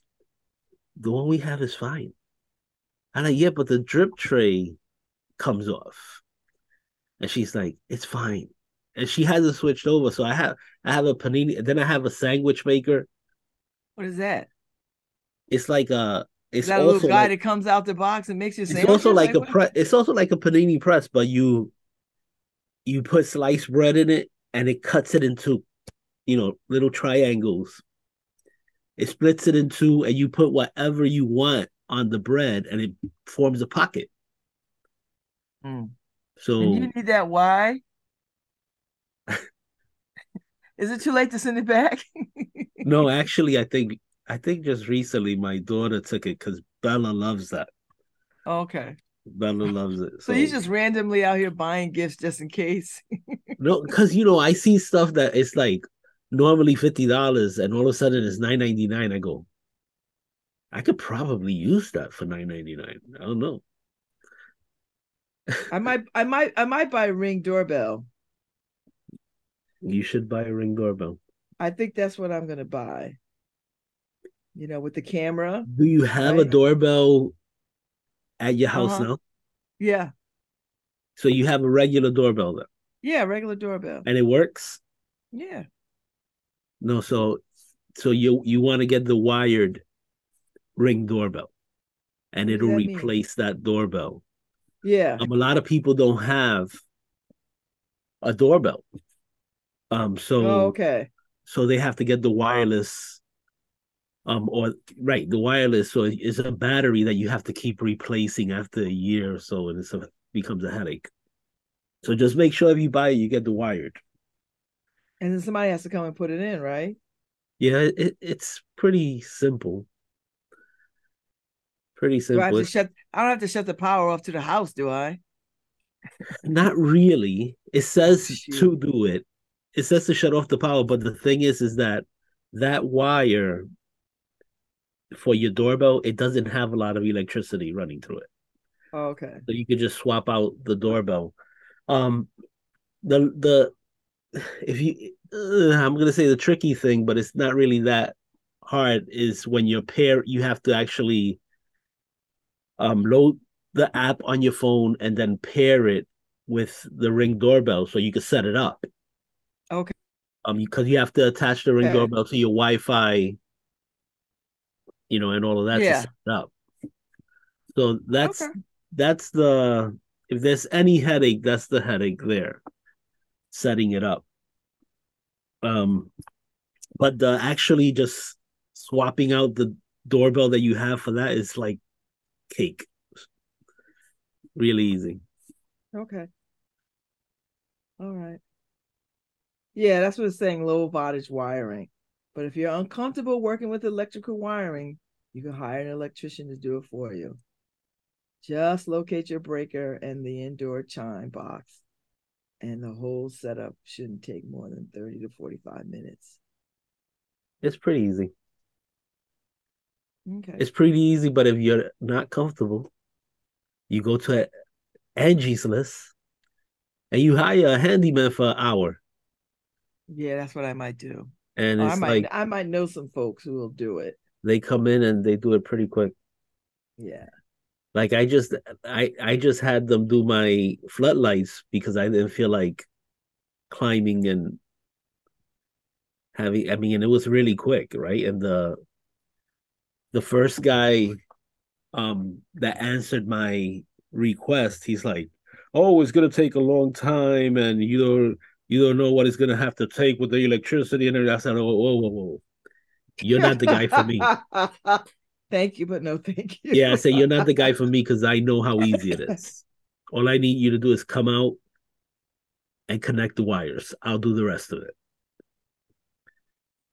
the one we have is fine. And I'm like, yeah, but the drip tray comes off. And she's like, it's fine. And she hasn't switched over, so I have I have a panini, and then I have a sandwich maker. What is that? It's like a it's is that also a little guy like, that comes out the box and makes your sandwich. It's also like, like a pre- It's also like a panini press, but you you put sliced bread in it, and it cuts it into, you know, little triangles. It splits it in two, and you put whatever you want on the bread, and it forms a pocket. Mm. So and you need that? Why? Is it too late to send it back? No, actually, I think I think just recently my daughter took it because Bella loves that. Okay. Bella loves it. So, so he's just randomly out here buying gifts just in case. No, because, you know, I see stuff that it's like normally fifty dollars and all of a sudden it's nine ninety-nine. I go, I could probably use that for nine ninety-nine. I don't know. I might, I might, I might buy a Ring doorbell. You should buy a Ring doorbell. I think that's what I'm going to buy. You know, with the camera. Do you have right? a doorbell at your house uh-huh. now? Yeah. So you have a regular doorbell then? Yeah, regular doorbell. And it works? Yeah. No, so so you you want to get the wired Ring doorbell, and it'll that replace mean? that doorbell. Yeah. Um, a lot of people don't have a doorbell. Um. So oh, okay. So they have to get the wireless. Um. Or right, the wireless. So it's a battery that you have to keep replacing after a year or so, and it becomes a headache. So just make sure if you buy it, you get the wired. And then somebody has to come and put it in, right? Yeah. It it's pretty simple. Pretty simple. I, have to shut, I don't have to shut the power off to the house, do I? Not really. It says Shoot. to do it. It says to shut off the power, but the thing is, is that that wire for your doorbell, it doesn't have a lot of electricity running through it. Oh, okay. So you could just swap out the doorbell. Um, the the if you, uh, I'm gonna say the tricky thing, but it's not really that hard. Is when you pair, you have to actually um load the app on your phone and then pair it with the Ring doorbell, so you can set it up. Okay. Um, because you have to attach the Ring okay. doorbell to your Wi-Fi, you know, and all of that yeah. to set it up. So that's okay. that's the if there's any headache, that's the headache there, setting it up. Um, but the, actually just swapping out the doorbell that you have for that is like cake. Really easy. Okay. All right. Yeah, that's what it's saying, low voltage wiring. But if you're uncomfortable working with electrical wiring, you can hire an electrician to do it for you. Just locate your breaker and the indoor chime box, and the whole setup shouldn't take more than thirty to forty-five minutes. It's pretty easy. Okay. It's pretty easy, but if you're not comfortable, you go to Angie's List and you hire a handyman for an hour. Yeah, that's what I might do. And it's I might, like, I might know some folks who will do it. They come in and they do it pretty quick. Yeah. Like I just, I, I just had them do my floodlights because I didn't feel like climbing and having. I mean, and it was really quick, right? And the the first guy, um, that answered my request, he's like, "Oh, it's gonna take a long time, and you don't." You don't know what it's going to have to take with the electricity. And I said, oh, whoa, whoa, whoa. You're not the guy for me. Thank you, but no thank you. Yeah, I said, you're not the guy for me because I know how easy it is. All I need you to do is come out and connect the wires. I'll do the rest of it.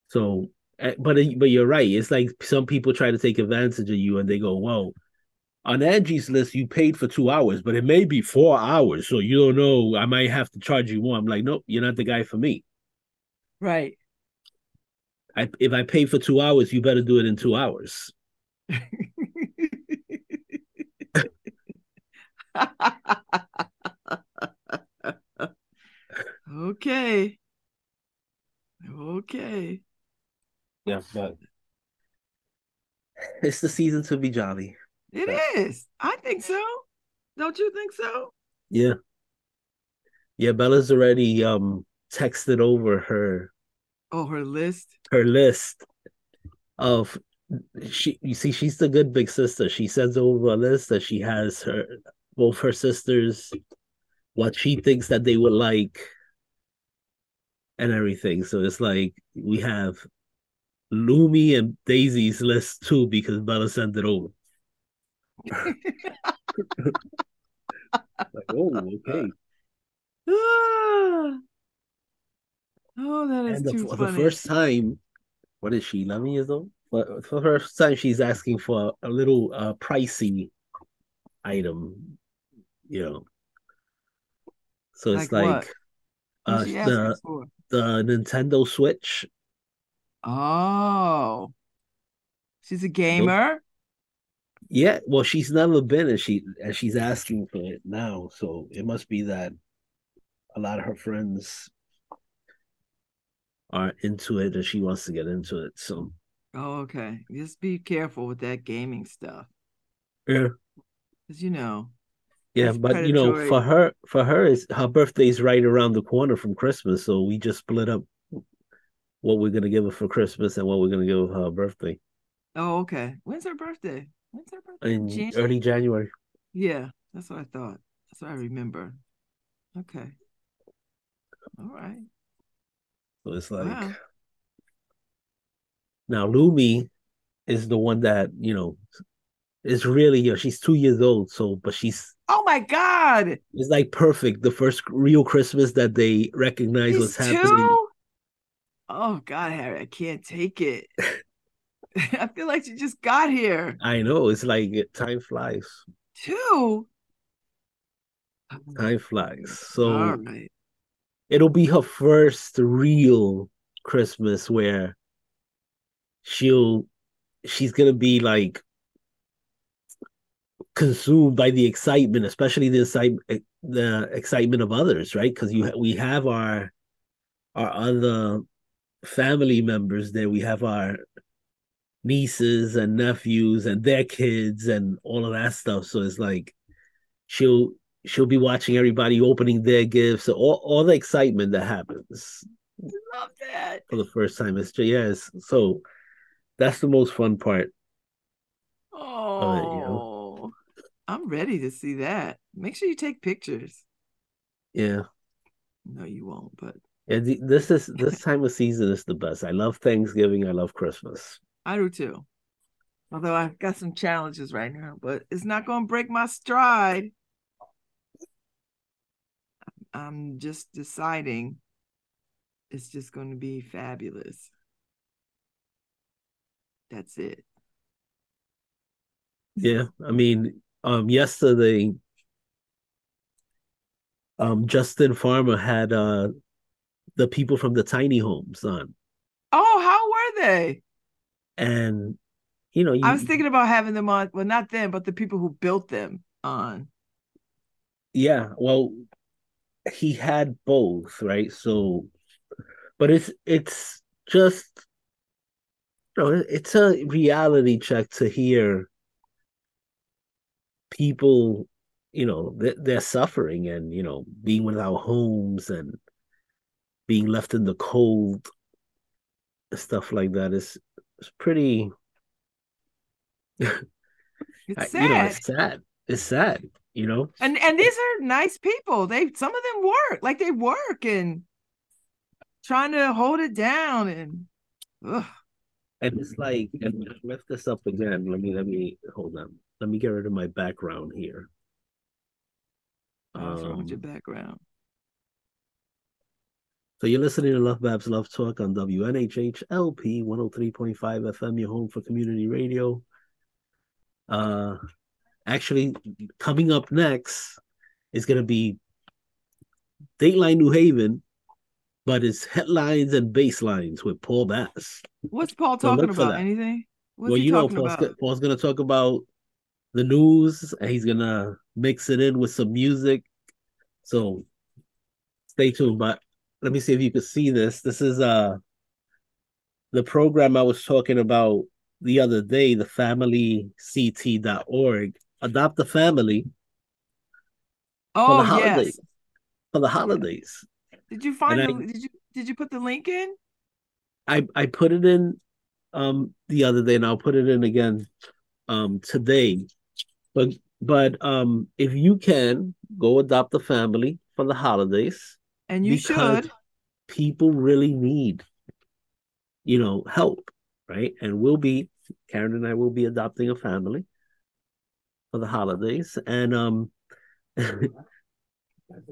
So, but, but you're right. It's like some people try to take advantage of you and they go, whoa. On Angie's List, you paid for two hours, but it may be four hours. So you don't know. I might have to charge you more. I'm like, nope, you're not the guy for me. Right. I, if I pay for two hours, you better do it in two hours. okay. Okay. Yeah, but it's the season to be jolly. It but. is. I think so. Don't you think so? Yeah. Yeah, Bella's already um texted over her Oh, her list. Her list of she you see she's the good big sister. She sends over a list that she has her both her sisters, what she thinks that they would like and everything. So it's like we have Lumi and Daisy's list too because Bella sent it over. like, oh, okay. Oh, that is and the, too for funny. The first time, what is she, eleven years old? For, for the first time, she's asking for a little uh, pricey item you know. So it's like, like uh, the the Nintendo Switch. Oh, she's a gamer. Yeah, well, she's never been, and she and she's asking for it now. So it must be that a lot of her friends are into it, and she wants to get into it. So, oh, okay, just be careful with that gaming stuff. Yeah, because you know. Yeah, but you know, for her, for her, is her birthday's right around the corner from Christmas, so we just split up what we're gonna give her for Christmas and what we're gonna give her, her birthday. Oh, okay. When's her birthday? When's her birthday? In January? Early January. Yeah, that's what I thought. That's what I remember. Okay. All right. So it's like, wow. Now Lumi is the one that, you know, is really, you know, she's two years old. So, but she's, oh my God, it's like perfect. The first real Christmas that they recognize she's what's two? happening. Oh God, Harry, I can't take it. I feel like you just got here. I know. It's like time flies. Two? Time flies. So all right. It'll be her first real Christmas where she'll, she's going to be like consumed by the excitement, especially the excitement, the excitement of others, right? Because you we have our our other family members there. We have our nieces and nephews and their kids and all of that stuff. So it's like she'll she'll be watching everybody opening their gifts, so all, all the excitement that happens. Love that. For the first time. It's just, yes. So that's the most fun part. Oh, of it, you know? I'm ready to see that. Make sure you take pictures. Yeah. No, you won't, but yeah, the, this is this time of season is the best. I love Thanksgiving. I love Christmas. I do too. Although I've got some challenges right now, but it's not going to break my stride. I'm just deciding it's just going to be fabulous. That's it. Yeah. I mean, um, yesterday, um, Justin Farmer had uh, the people from the tiny homes on. Oh, how were they? And, you know, you, I was thinking about having them on. Well, not them, but the people who built them on. Yeah. Well, he had both, right? So, but it's, it's just, you know, it's a reality check to hear people, you know, th- they're suffering and, you know, being without homes and being left in the cold, stuff like that is, it's pretty. It's sad. You know, it's sad. It's sad. You know. And and these are nice people. They some of them work, like they work and trying to hold it down, and ugh. And it's like, and I messed this up again. Let me let me hold on. Let me get rid of my background here. What's um, wrong with your background? So you're listening to Love Babs Love Talk on W N H H L P one oh three point five F M, your home for community radio. Uh, actually, coming up next is going to be Dateline New Haven, but it's headlines and baselines with Paul Bass. What's Paul talking so about? Anything? What's well, you know, Paul's, Paul's going to talk about the news, and he's going to mix it in with some music. So stay tuned, but let me see if you can see this. This is uh the program I was talking about the other day, the family c t dot org. Adopt a family. Oh, for the yes. For the holidays. Did you find and the, I, did you did you put the link in? I, I put it in um the other day, and I'll put it in again um today. But but um if you can, go adopt a family for the holidays. And you because should. People really need, you know, help, right? And we'll be, Karen and I will be adopting a family for the holidays. And um, that's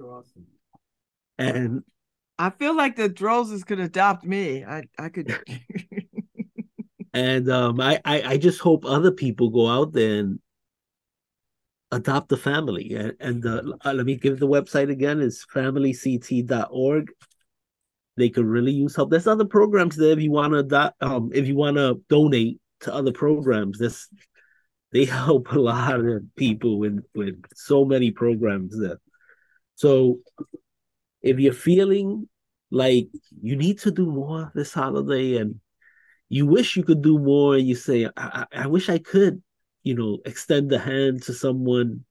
awesome. And I feel like the Drozes could adopt me. I I could. And um, I, I I just hope other people go out there and adopt a family. And, and uh, let me give the website again. It's family c t dot org. They could really use help. There's other programs there if you want to um, if you want to donate to other programs. This they help a lot of people with, with so many programs there. So if you're feeling like you need to do more this holiday and you wish you could do more, and you say, I, I wish I could, you know, extend a hand to someone.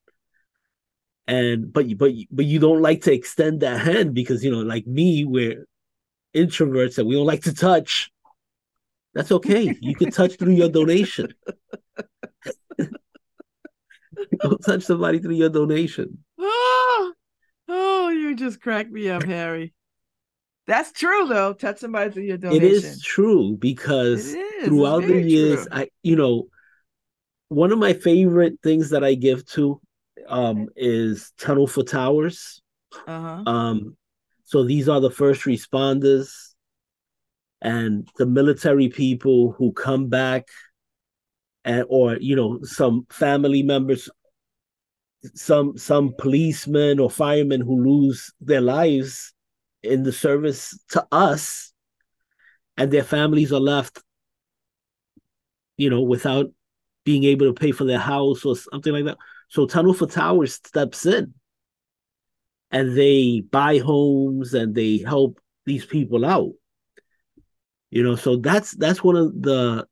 And but you but you, but you don't like to extend that hand because, you know, like me, we're introverts and we don't like to touch. That's okay. You can touch through your donation. Go touch somebody through your donation. Oh, oh, you just cracked me up, Harry. That's true, though. Touch somebody through your donation. It is true because is. throughout the years, true. I, you know, one of my favorite things that I give to um, is Tunnel for Towers. Uh-huh. Um, so these are the first responders and the military people who come back, and or, you know, some family members, some some policemen or firemen who lose their lives in the service to us, and their families are left, you know, without being able to pay for their house or something like that. So Tunnel for Towers steps in and they buy homes and they help these people out. You know, so that's that's one of the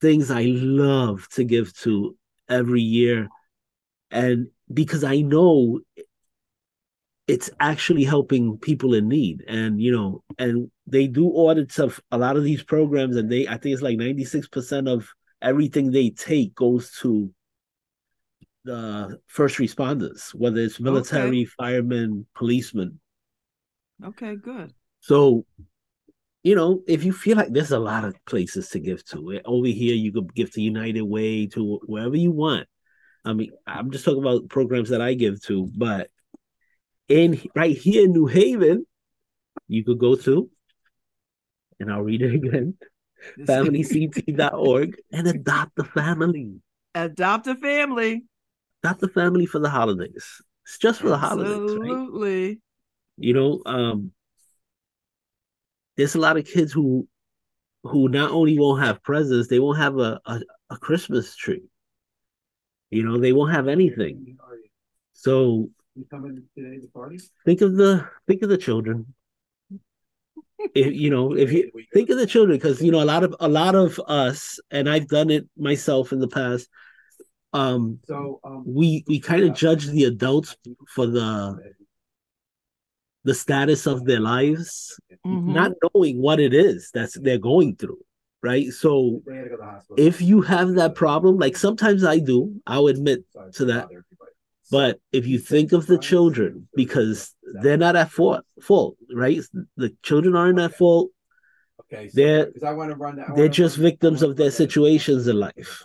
things I love to give to every year. And because I know it's actually helping people in need. And, you know, and they do audits of a lot of these programs, and they, I think it's like ninety-six percent of everything they take goes to the first responders, whether it's military, okay. firemen, policemen. Okay, good. So, you know, if you feel like there's a lot of places to give to. Over here, you could give to United Way, to wherever you want. I mean, I'm just talking about programs that I give to, but in right here in New Haven, you could go to, and I'll read it again, family c t dot org, and adopt a family. Adopt a family. Adopt a family for the holidays. It's just for Absolutely. the holidays, right? Absolutely. You know, um, there's a lot of kids who who not only won't have presents, they won't have a, a, a Christmas tree. You know, they won't have anything. So You coming today to the party? Think of the think of the children. If you know, if you think of the children, because you know a lot of a lot of us, and I've done it myself in the past. Um, so um, we we kind of yeah. judge the adults for the the status of their lives, mm-hmm. not knowing what it is that's they're going through, right? So if you have that problem, like sometimes I do, I'll admit to that. But if you think of the children, because they're not at fault, fault, right? The children aren't at fault. Okay, so they're I want to run that, I they're just run, victims of their situations in life.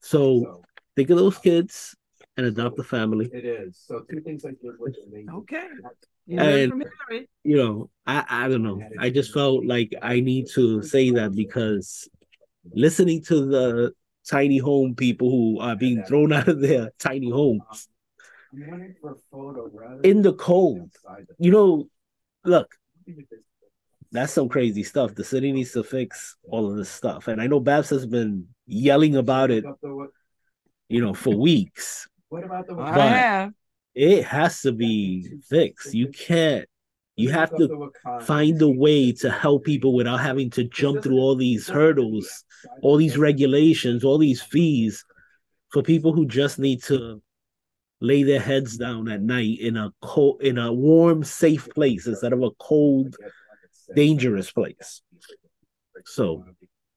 So, so think of those kids and adopt a family. It is. So two things I did with them. Okay. You know, and, you know, I, I don't know. I just felt like I need to say that because listening to the tiny home people who are being thrown out of their tiny homes in the cold. You know, look, that's some crazy stuff. The city needs to fix all of this stuff. And I know Babs has been yelling about it, you know, for weeks. What about the Wakanda? It has to be fixed. You can't. You have to find a way to help people without having to jump through all these hurdles, all these regulations, all these fees for people who just need to lay their heads down at night in a cold, in a warm, safe place instead of a cold, dangerous place. So,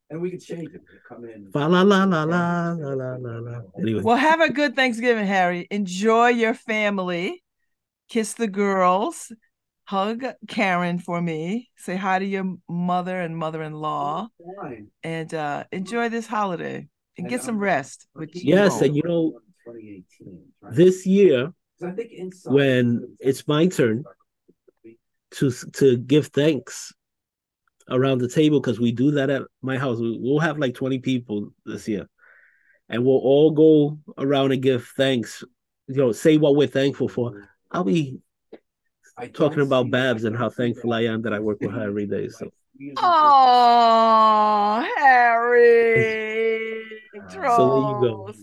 and we can change it. Come in. La la la la la la la. Anyway. Well, have a good Thanksgiving, Harry. Enjoy your family. Kiss the girls. Hug Karen for me. Say hi to your mother and mother-in-law. And uh, enjoy this holiday and get some rest. Which, yes, you know, and you know, this year, when it's my turn to to give thanks around the table, because we do that at my house. We'll have like twenty people this year, and we'll all go around and give thanks you know, say what we're thankful for, I'll be I talking about Babs and how thankful I am that I work with her every day. So. Oh, Harry Droz. So there you go.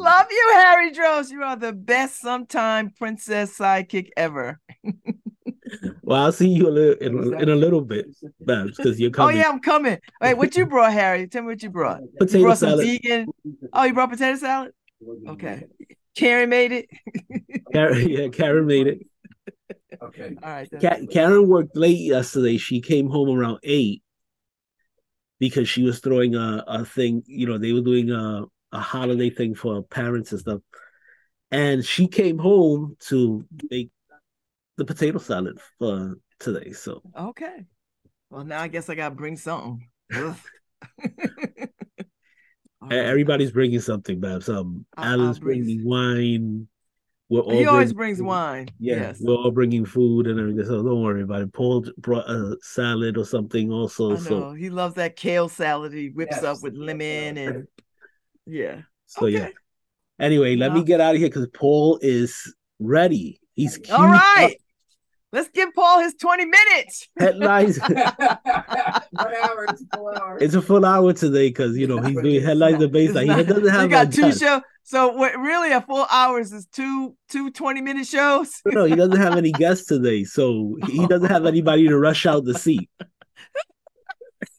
Love you, Harry Droz. You are the best sometime princess sidekick ever. Well, I'll see you a little, in, in a little bit, Babs, because you're coming. Oh, yeah, I'm coming. Wait, what you brought, Harry? Tell me what you brought. Potato you brought salad. Some vegan. Oh, you brought potato salad? Okay. Karen made it. Karen, yeah, Karen made it. Okay. All right. Ka- Karen worked late yesterday. She came home around eight because she was throwing a, a thing. You know, they were doing a, a holiday thing for parents and stuff. And she came home to make the potato salad for today. So okay. Well, now I guess I gotta bring something. Everybody's bringing something, Babs. Um, Alan's bring bringing wine. We're all he always brings food. Wine. Yeah, yes, we're all bringing food and everything. So don't worry about it. Paul brought a salad or something also. I know. So he loves that kale salad. He whips yes. up with lemon and yeah. So okay. yeah. Anyway, let no. me get out of here because Paul is ready. He's cute. All right. Up. Let's give Paul his twenty minutes. Headlines. One hour. It's a full hour. It's a full hour today because, you know, he's doing headlines and baseline. He doesn't have you got two time. Show. So what really a full hours is two, two twenty-minute shows? No, he doesn't have any guests today. So he doesn't have anybody to rush out the seat.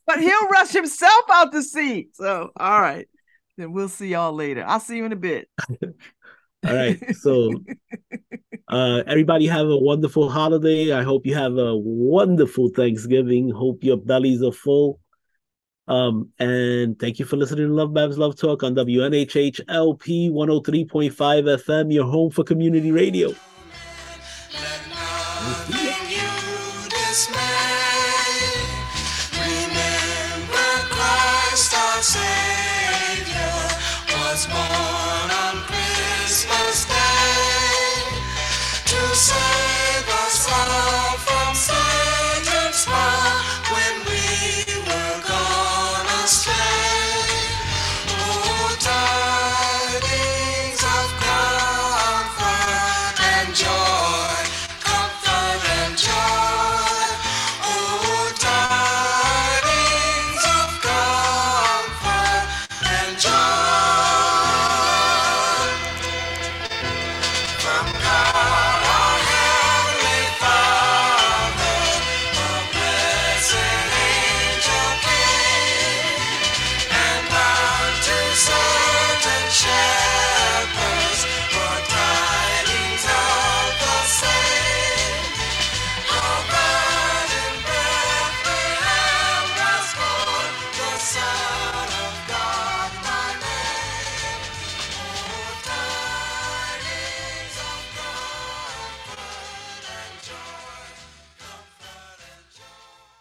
But he'll rush himself out the seat. So, all right. Then we'll see y'all later. I'll see you in a bit. All right. So uh, everybody have a wonderful holiday. I hope you have a wonderful Thanksgiving. Hope your bellies are full. Um, and thank you for listening to Love Babs Love Talk on W N H H L P one oh three point five F M, your home for community radio.